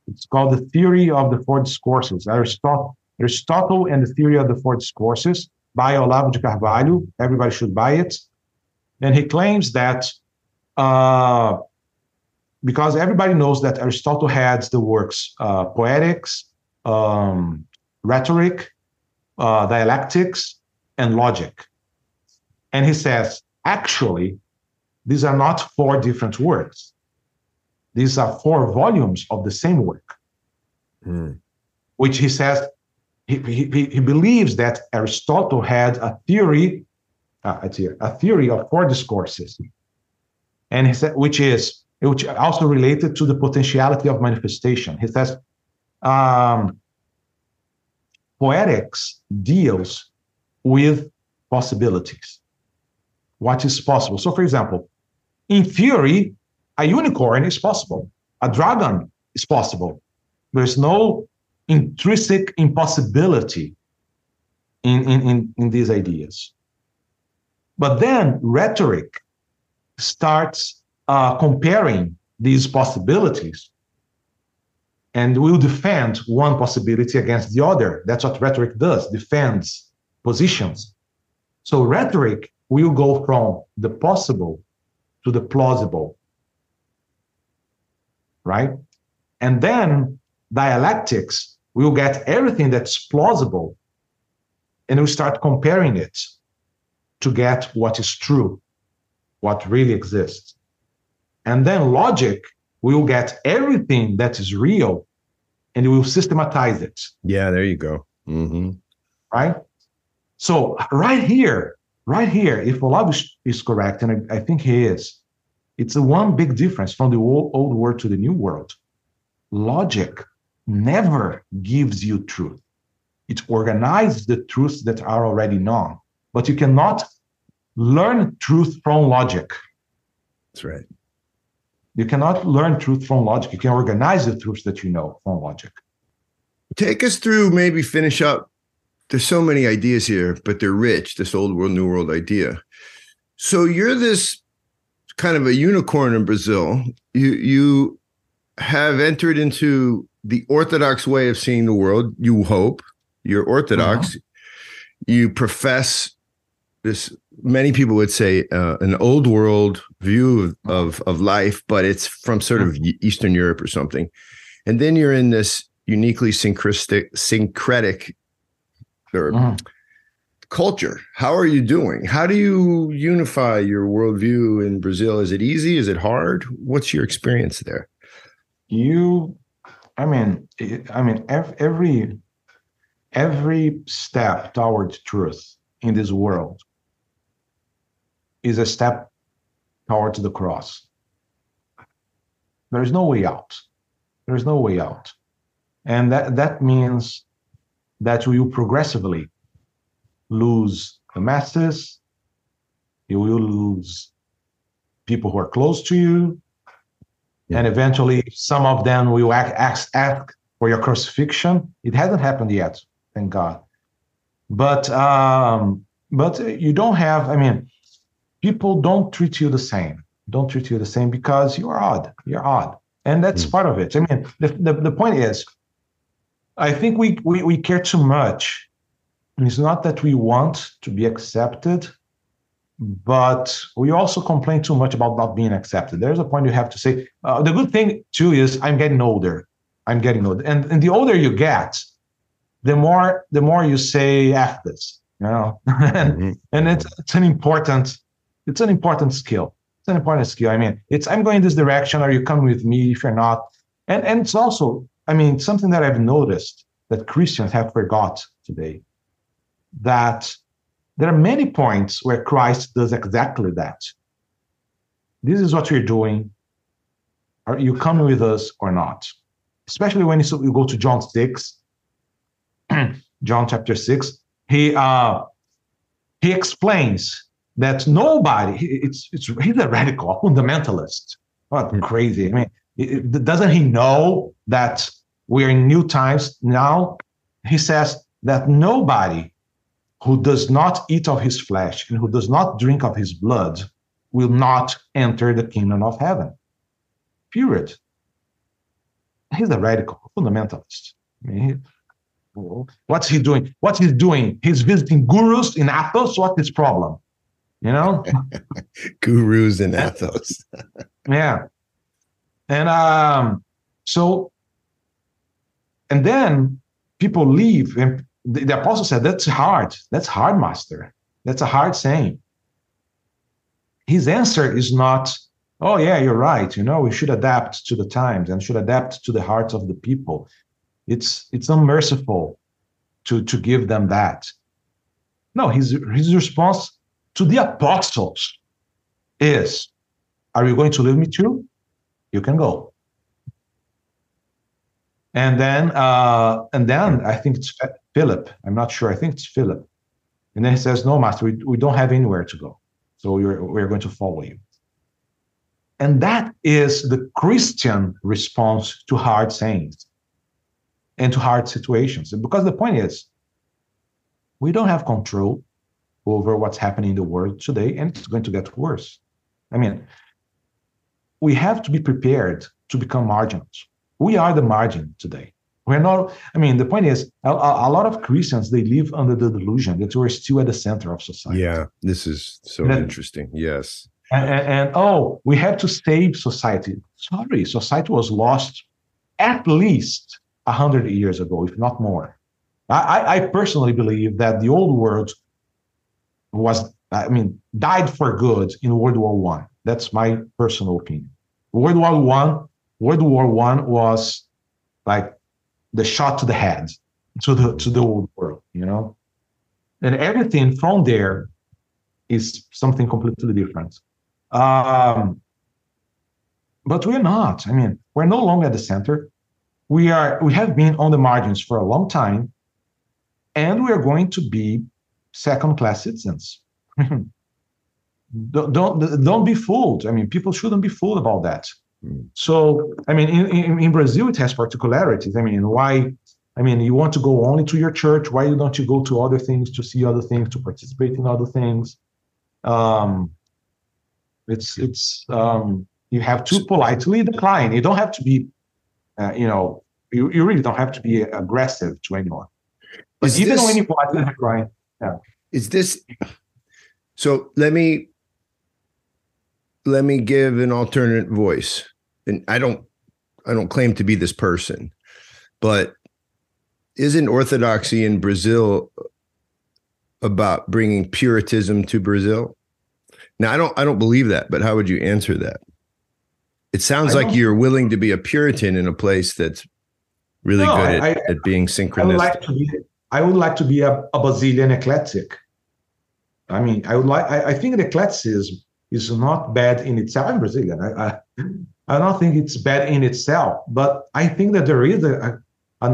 It's called The Theory of the Four Discourses, Aristotle and the Theory of the Four Discourses by Olavo de Carvalho. Everybody should buy it. And he claims that because everybody knows that Aristotle had the works poetics, rhetoric, dialectics, and logic. And he says, actually, these are not four different works. These are four volumes of the same work, which he says, he believes that Aristotle had a theory, of four discourses, and he said, which also related to the potentiality of manifestation. He says, poetics deals with possibilities. What is possible? So, for example, in theory, a unicorn is possible. A dragon is possible. There's no intrinsic impossibility in these ideas. But then rhetoric starts comparing these possibilities and will defend one possibility against the other. That's what rhetoric does, defends positions. So rhetoric will go from the possible to the plausible, right? And then dialectics will get everything that's plausible and we'll start comparing it to get what is true, what really exists. And then logic will get everything that is real and it will systematize it. Yeah, there you go. Mm-hmm. Right? So right here, if Olavo is correct, and I think he is, it's a one big difference from the old world to the new world. Logic never gives you truth. It organizes the truths that are already known, but you cannot learn truth from logic. That's right. You cannot learn truth from logic. You can organize the truths that you know from logic. Take us through, maybe finish up. There's so many ideas here, but they're rich, this old world, new world idea. So you're this kind of a unicorn in Brazil. You have entered into the orthodox way of seeing the world, you hope. You're orthodox. Mm-hmm. You profess this, many people would say, an old world view of life, but it's from sort of Eastern Europe or something. And then you're in this uniquely syncretic or culture. How are you doing? How do you unify your worldview in Brazil? Is it easy? Is it hard? What's your experience there? I mean, every step towards truth in this world is a step towards the cross. There is no way out. And that means that we will progressively lose the masses, you will lose people who are close to you, and eventually some of them will ask for your crucifixion. It hasn't happened yet, thank God. But you don't have, people don't treat you the same. Because you are odd. And that's part of it. The point is, I think we care too much. It's not that we want to be accepted, but we also complain too much about not being accepted. There's a point you have to say. The good thing, too, is I'm getting older. And the older you get, the more you say, F this, you know. And it's an important skill. It's I'm going this direction, or you come with me if you're not. And it's also, something that I've noticed that Christians have forgot today, that there are many points where Christ does exactly that. This is what we're doing. Are you coming with us or not? Especially when you go to John 6, John chapter 6, he explains that nobody, he's a radical, a fundamentalist. What crazy. Doesn't he know that we're in new times now? He says that nobody who does not eat of his flesh and who does not drink of his blood will not enter the kingdom of heaven. Period. He's a radical fundamentalist. What's he doing? He's visiting gurus in Athos. What's his problem? Gurus in Athos. Yeah. And and then people leave, and the apostle said, that's hard, master. That's a hard saying. His answer is not Oh, yeah, you're right. You know, we should adapt to the times and should adapt to the hearts of the people. It's unmerciful to give them that. No, his response to the apostles is, are you going to leave me too? You can go. And then I think it's Philip. I'm not sure. I think it's Philip. And then he says, no, master, we don't have anywhere to go. So we're going to follow you. And that is the Christian response to hard sayings and to hard situations. Because the point is, we don't have control over what's happening in the world today, and it's going to get worse. I mean, we have to be prepared to become marginals. We are the margin today. We're not, I mean, the point is, a lot of Christians, they live under the delusion that we're still at the center of society. Yeah, this is so interesting. Yes. And oh, we have to save society. Sorry, society was lost at least 100 years ago, if not more. I personally believe that the old world died for good in World War I. That's my personal opinion. World War I was like the shot to the head, to the old world, you know? And everything from there is something completely different. But we're not. I mean, we're no longer at the center. We have been on the margins for a long time, and we are going to be second-class citizens. Don't be fooled. I mean, people shouldn't be fooled about that. So, I mean, in Brazil, it has particularities. I mean, why? I mean, you want to go only to your church. Why don't you go to other things, to see other things, to participate in other things? You have to politely decline. You don't have to be, you really don't have to be aggressive to anyone. But is even this, when you politely decline, yeah. Is this? So let me give an alternate voice, and I don't claim to be this person, but isn't Orthodoxy in Brazil about bringing Puritanism to Brazil? Now, I don't believe that, but how would you answer that? It sounds like you're willing to be a Puritan in a place that's really good at being synchronistic. I would like to be a Basilian eclectic. I mean, I think the eclecticism is not bad in itself. I'm Brazilian. I don't think it's bad in itself, but I think that there is an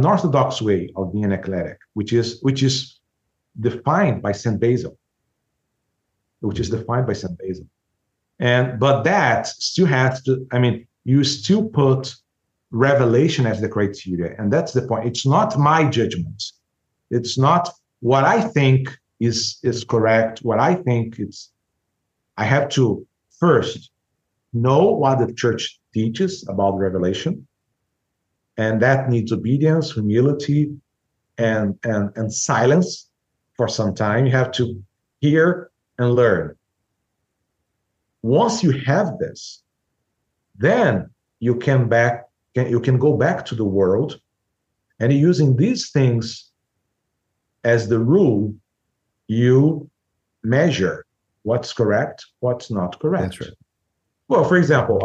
orthodox way of being eclectic, which is defined by Saint Basil. But that still has to, I mean, you still put revelation as the criteria, and that's the point. It's not my judgment. It's not what I think is correct. What I think I have to first know what the church teaches about revelation, and that needs obedience, humility, and silence for some time. You have to hear and learn. Once you have this, then you can go back to the world, and using these things as the rule, you measure what's correct, what's not correct. That's right. Well, for example,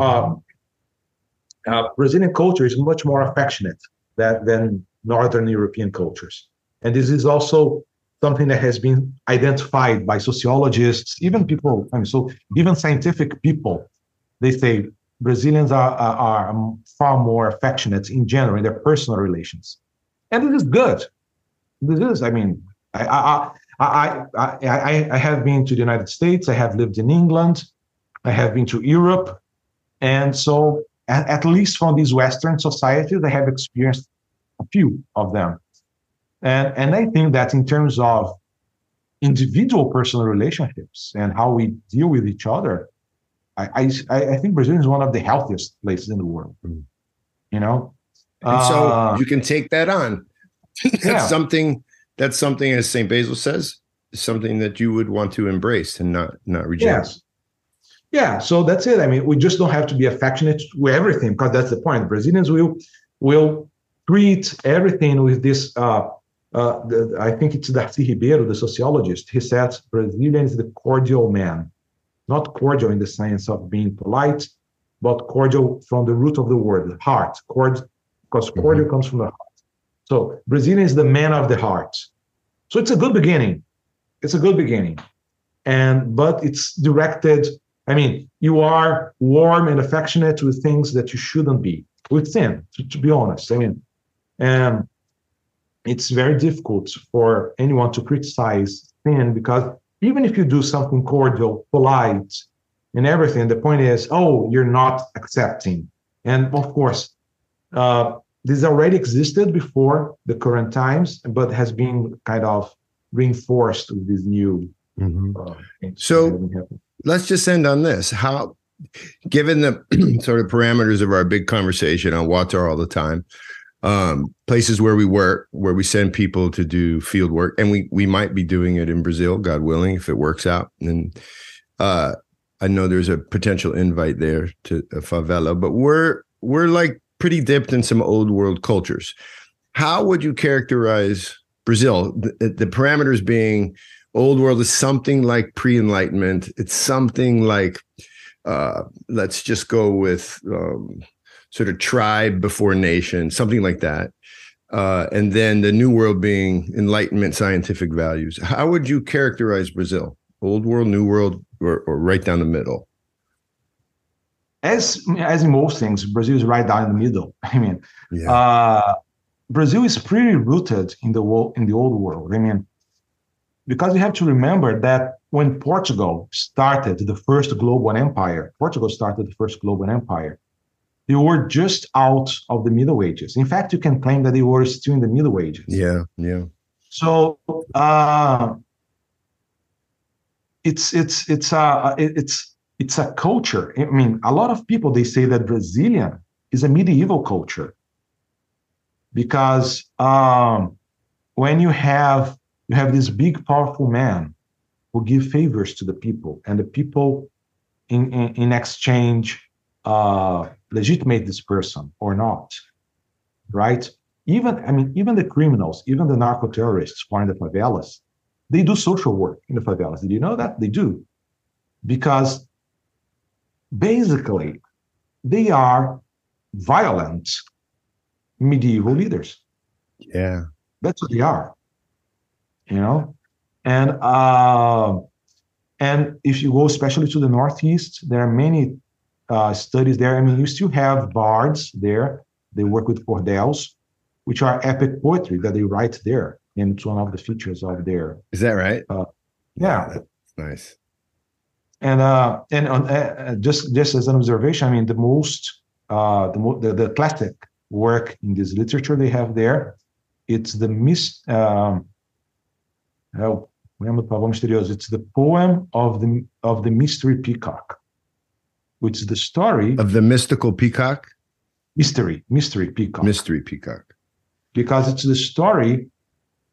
Brazilian culture is much more affectionate than Northern European cultures, and this is also something that has been identified by sociologists, even people. I mean, so even scientific people, they say Brazilians are far more affectionate in general in their personal relations, and it is good. This is, I mean, I have been to the United States. I have lived in England. I have been to Europe, and so at least from these Western societies, I have experienced a few of them. And I think that in terms of individual personal relationships and how we deal with each other, I think Brazil is one of the healthiest places in the world, you know? And so you can take that on. That's something, as St. Basil says, is something that you would want to embrace and not reject. Yes. Yeah, so that's it. I mean, we just don't have to be affectionate with everything, because that's the point. Brazilians will treat everything with this... I think it's Darcy Ribeiro, the sociologist. He said Brazilian is the cordial man, not cordial in the sense of being polite, but cordial from the root of the word, heart, cord, because cordial comes from the heart. So Brazilian is the man of the heart. So it's a good beginning. It's a good beginning. But it's directed, I mean, you are warm and affectionate with things that you shouldn't be, with sin, to be honest. I mean, it's very difficult for anyone to criticize sin, because even if you do something cordial, polite, and everything, the point is, oh, you're not accepting. And of course, this already existed before the current times, but has been kind of reinforced with this new. So let's just end on this. How, given the sort of parameters of our big conversation on WAWTAR all the time, places where we work, where we send people to do field work, and we might be doing it in Brazil, God willing, if it works out. And I know there's a potential invite there to a favela, but we're like pretty dipped in some old world cultures. How would you characterize Brazil? The parameters being old world is something like pre-Enlightenment. It's something like, let's just go with sort of tribe before nation, something like that. And then the new world being Enlightenment scientific values. How would you characterize Brazil? Old world, new world, or right down the middle? As in most things, Brazil is right down in the middle. I mean, Brazil is pretty rooted in the old world. I mean, because you have to remember that when Portugal started the first global empire, they were just out of the Middle Ages. In fact, you can claim that they were still in the Middle Ages. So it's a culture. I mean, a lot of people, they say that Brazilian is a medieval culture, because when you have this big, powerful man who give favors to the people, and the people in exchange legitimate this person or not, right? Even the criminals, even the narco-terrorists who are in the favelas, they do social work in the favelas. Did you know that? They do. Because basically, they are violent medieval leaders. Yeah. That's what they are, you know? And if you go especially to the Northeast, there are many studies there. I mean, you still have bards there. They work with cordels, which are epic poetry that they write there. And it's one of the features of their. Is that right? Yeah. That's nice. And just as an observation, I mean, the classic work in this literature they have there, it's the poem of the mystery peacock, which is the story of the mystical peacock, mystery peacock, because it's the story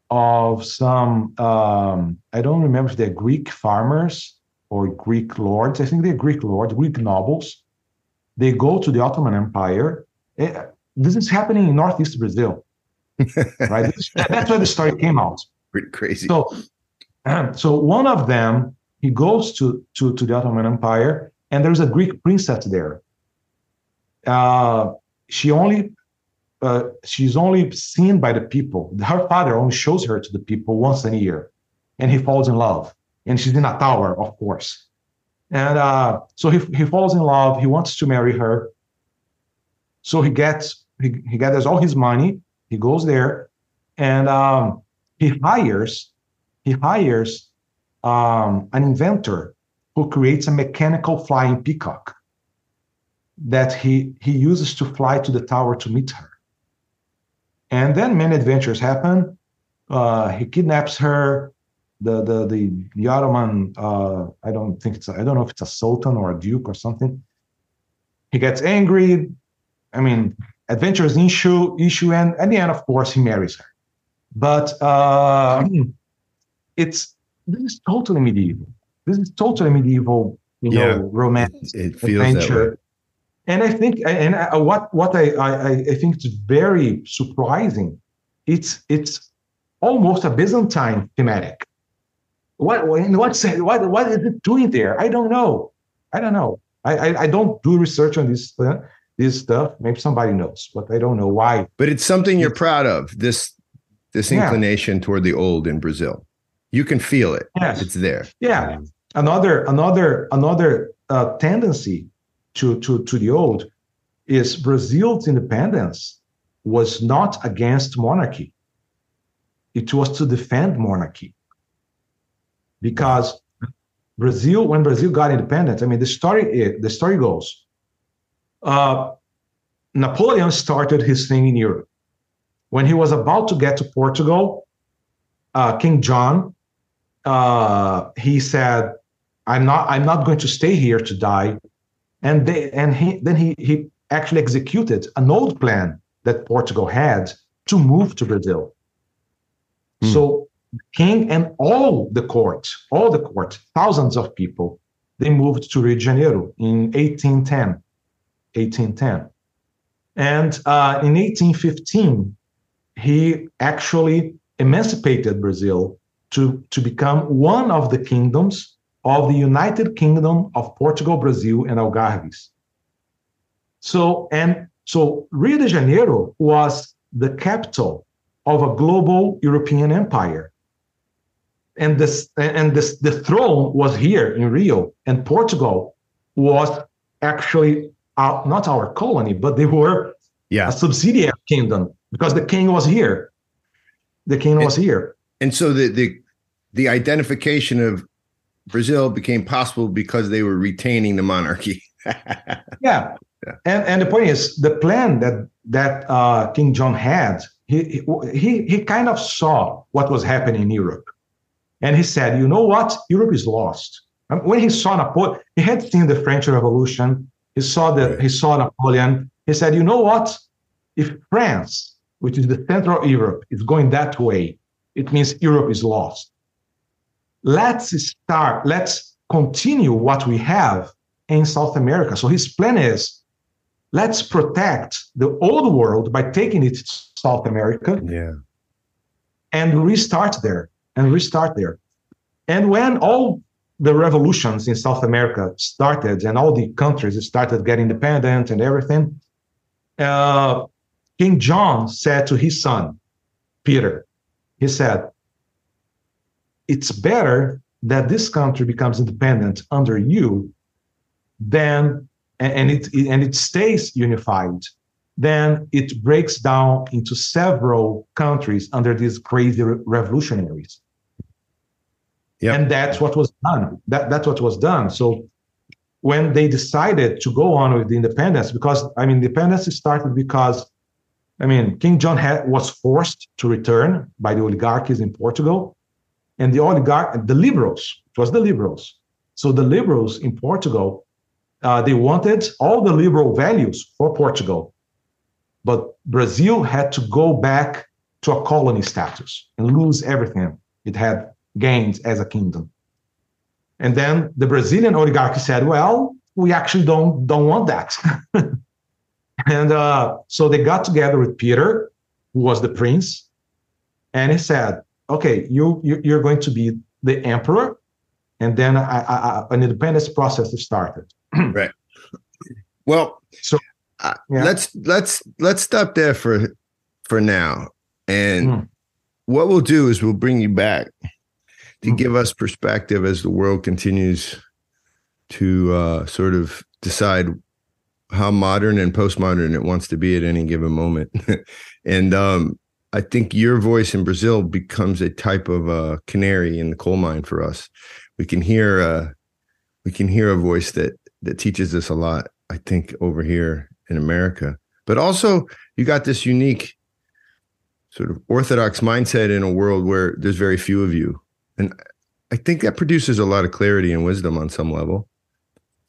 of some I don't remember if they're Greek farmers or Greek lords. I think they're Greek lords, Greek nobles. They go to the Ottoman Empire. This is happening in Northeast Brazil, right? That's where the story came out. Pretty crazy. So one of them, he goes to the Ottoman Empire, and there's a Greek princess there. She's only seen by the people. Her father only shows her to the people once a year, and he falls in love. And she's in a tower, of course. And so he falls in love. He wants to marry her. So he gathers all his money. He goes there, and he hires an inventor who creates a mechanical flying peacock that he uses to fly to the tower to meet her. And then many adventures happen. He kidnaps her. The Ottoman, I don't know if it's a sultan or a duke or something. He gets angry. I mean, adventures issue, and at the end, of course, he marries her. But this is totally medieval. This is totally medieval, romance, it feels adventure. And I think, I think it's very surprising. It's almost a Byzantine thematic. What is it doing there? I don't know. I don't do research on this stuff. Maybe somebody knows, but I don't know why. But it's something you're proud of, this inclination toward the old in Brazil. You can feel it. Yes. It's there. Yeah. Another tendency to the old is Brazil's independence was not against monarchy. It was to defend monarchy. Because Brazil, when Brazil got independent, I mean, the story goes, Napoleon started his thing in Europe. When he was about to get to Portugal, King John, he said, I'm not going to stay here to die. And he actually executed an old plan that Portugal had to move to Brazil. Mm. So the king and all the court, thousands of people, they moved to Rio de Janeiro in 1810. And in 1815, he actually emancipated Brazil to become one of the kingdoms of the United Kingdom of Portugal, Brazil, and Algarves. So Rio de Janeiro was the capital of a global European empire. And the throne was here in Rio, and Portugal was actually not our colony, but they were a subsidiary kingdom because the king was here. And so the identification of Brazil became possible because they were retaining the monarchy. And the point is, the plan that King John had, he kind of saw what was happening in Europe, and he said, you know what, Europe is lost. When he saw Napoleon, he had seen the French Revolution. He saw Napoleon. He said, you know what, if France, which is the center of Europe, is going that way, it means Europe is lost. Let's continue what we have in South America. So his plan is, let's protect the old world by taking it to South America and restart there. And when all the revolutions in South America started and all the countries started getting independent and everything, King John said to his son, Peter, he said, it's better that this country becomes independent under you and it stays unified than it breaks down into several countries under these crazy revolutionaries. Yep. And that's what was done. That's what was done. So when they decided to go on with the independence, because, I mean, independence started because, I mean, King John was forced to return by the oligarchies in Portugal. And the liberals. So the liberals in Portugal, they wanted all the liberal values for Portugal. But Brazil had to go back to a colony status and lose everything it had gained as a kingdom. And then the Brazilian oligarchy said, well, we actually don't want that. And so they got together with Peter, who was the prince, and he said, okay, you're going to be the emperor, and then an independence process is started. Right. Well, so let's stop there for now, and what we'll do is we'll bring you back to give us perspective as the world continues to sort of decide how modern and postmodern it wants to be at any given moment, and I think your voice in Brazil becomes a type of canary in the coal mine for us. We can hear a voice that teaches us a lot, I think, over here in America. But also, you got this unique sort of orthodox mindset in a world where there's very few of you. And I think that produces a lot of clarity and wisdom on some level.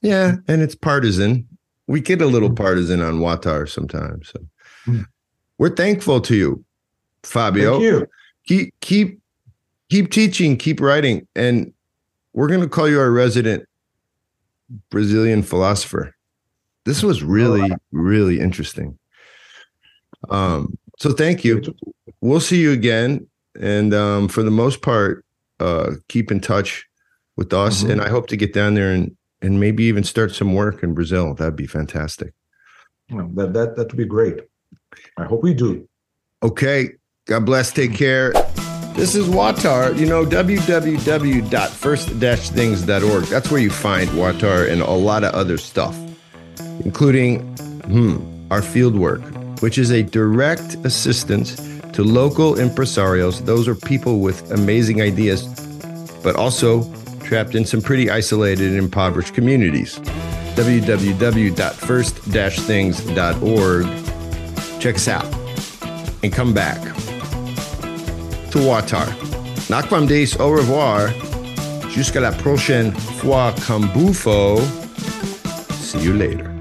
Yeah, and it's partisan. We get a little partisan on WAWTAR sometimes. So we're thankful to you, Fabio. Thank you. Keep teaching, keep writing, and we're going to call you our resident Brazilian philosopher. This was really, really interesting. So thank you. We'll see you again, and for the most part, keep in touch with us. Mm-hmm. And I hope to get down there and and maybe even start some work in Brazil. That'd be fantastic. Well, that would be great. I hope we do. Okay. God bless. Take care. This is WAWTAR, www.first-things.org. That's where you find WAWTAR and a lot of other stuff, including our fieldwork, which is a direct assistance to local impresarios. Those are people with amazing ideas, but also trapped in some pretty isolated and impoverished communities. www.first-things.org. Check us out and come back. To WAWTAR. Nakvam Deis, au revoir. Jusqu'à la prochaine fois, Kambufo. See you later.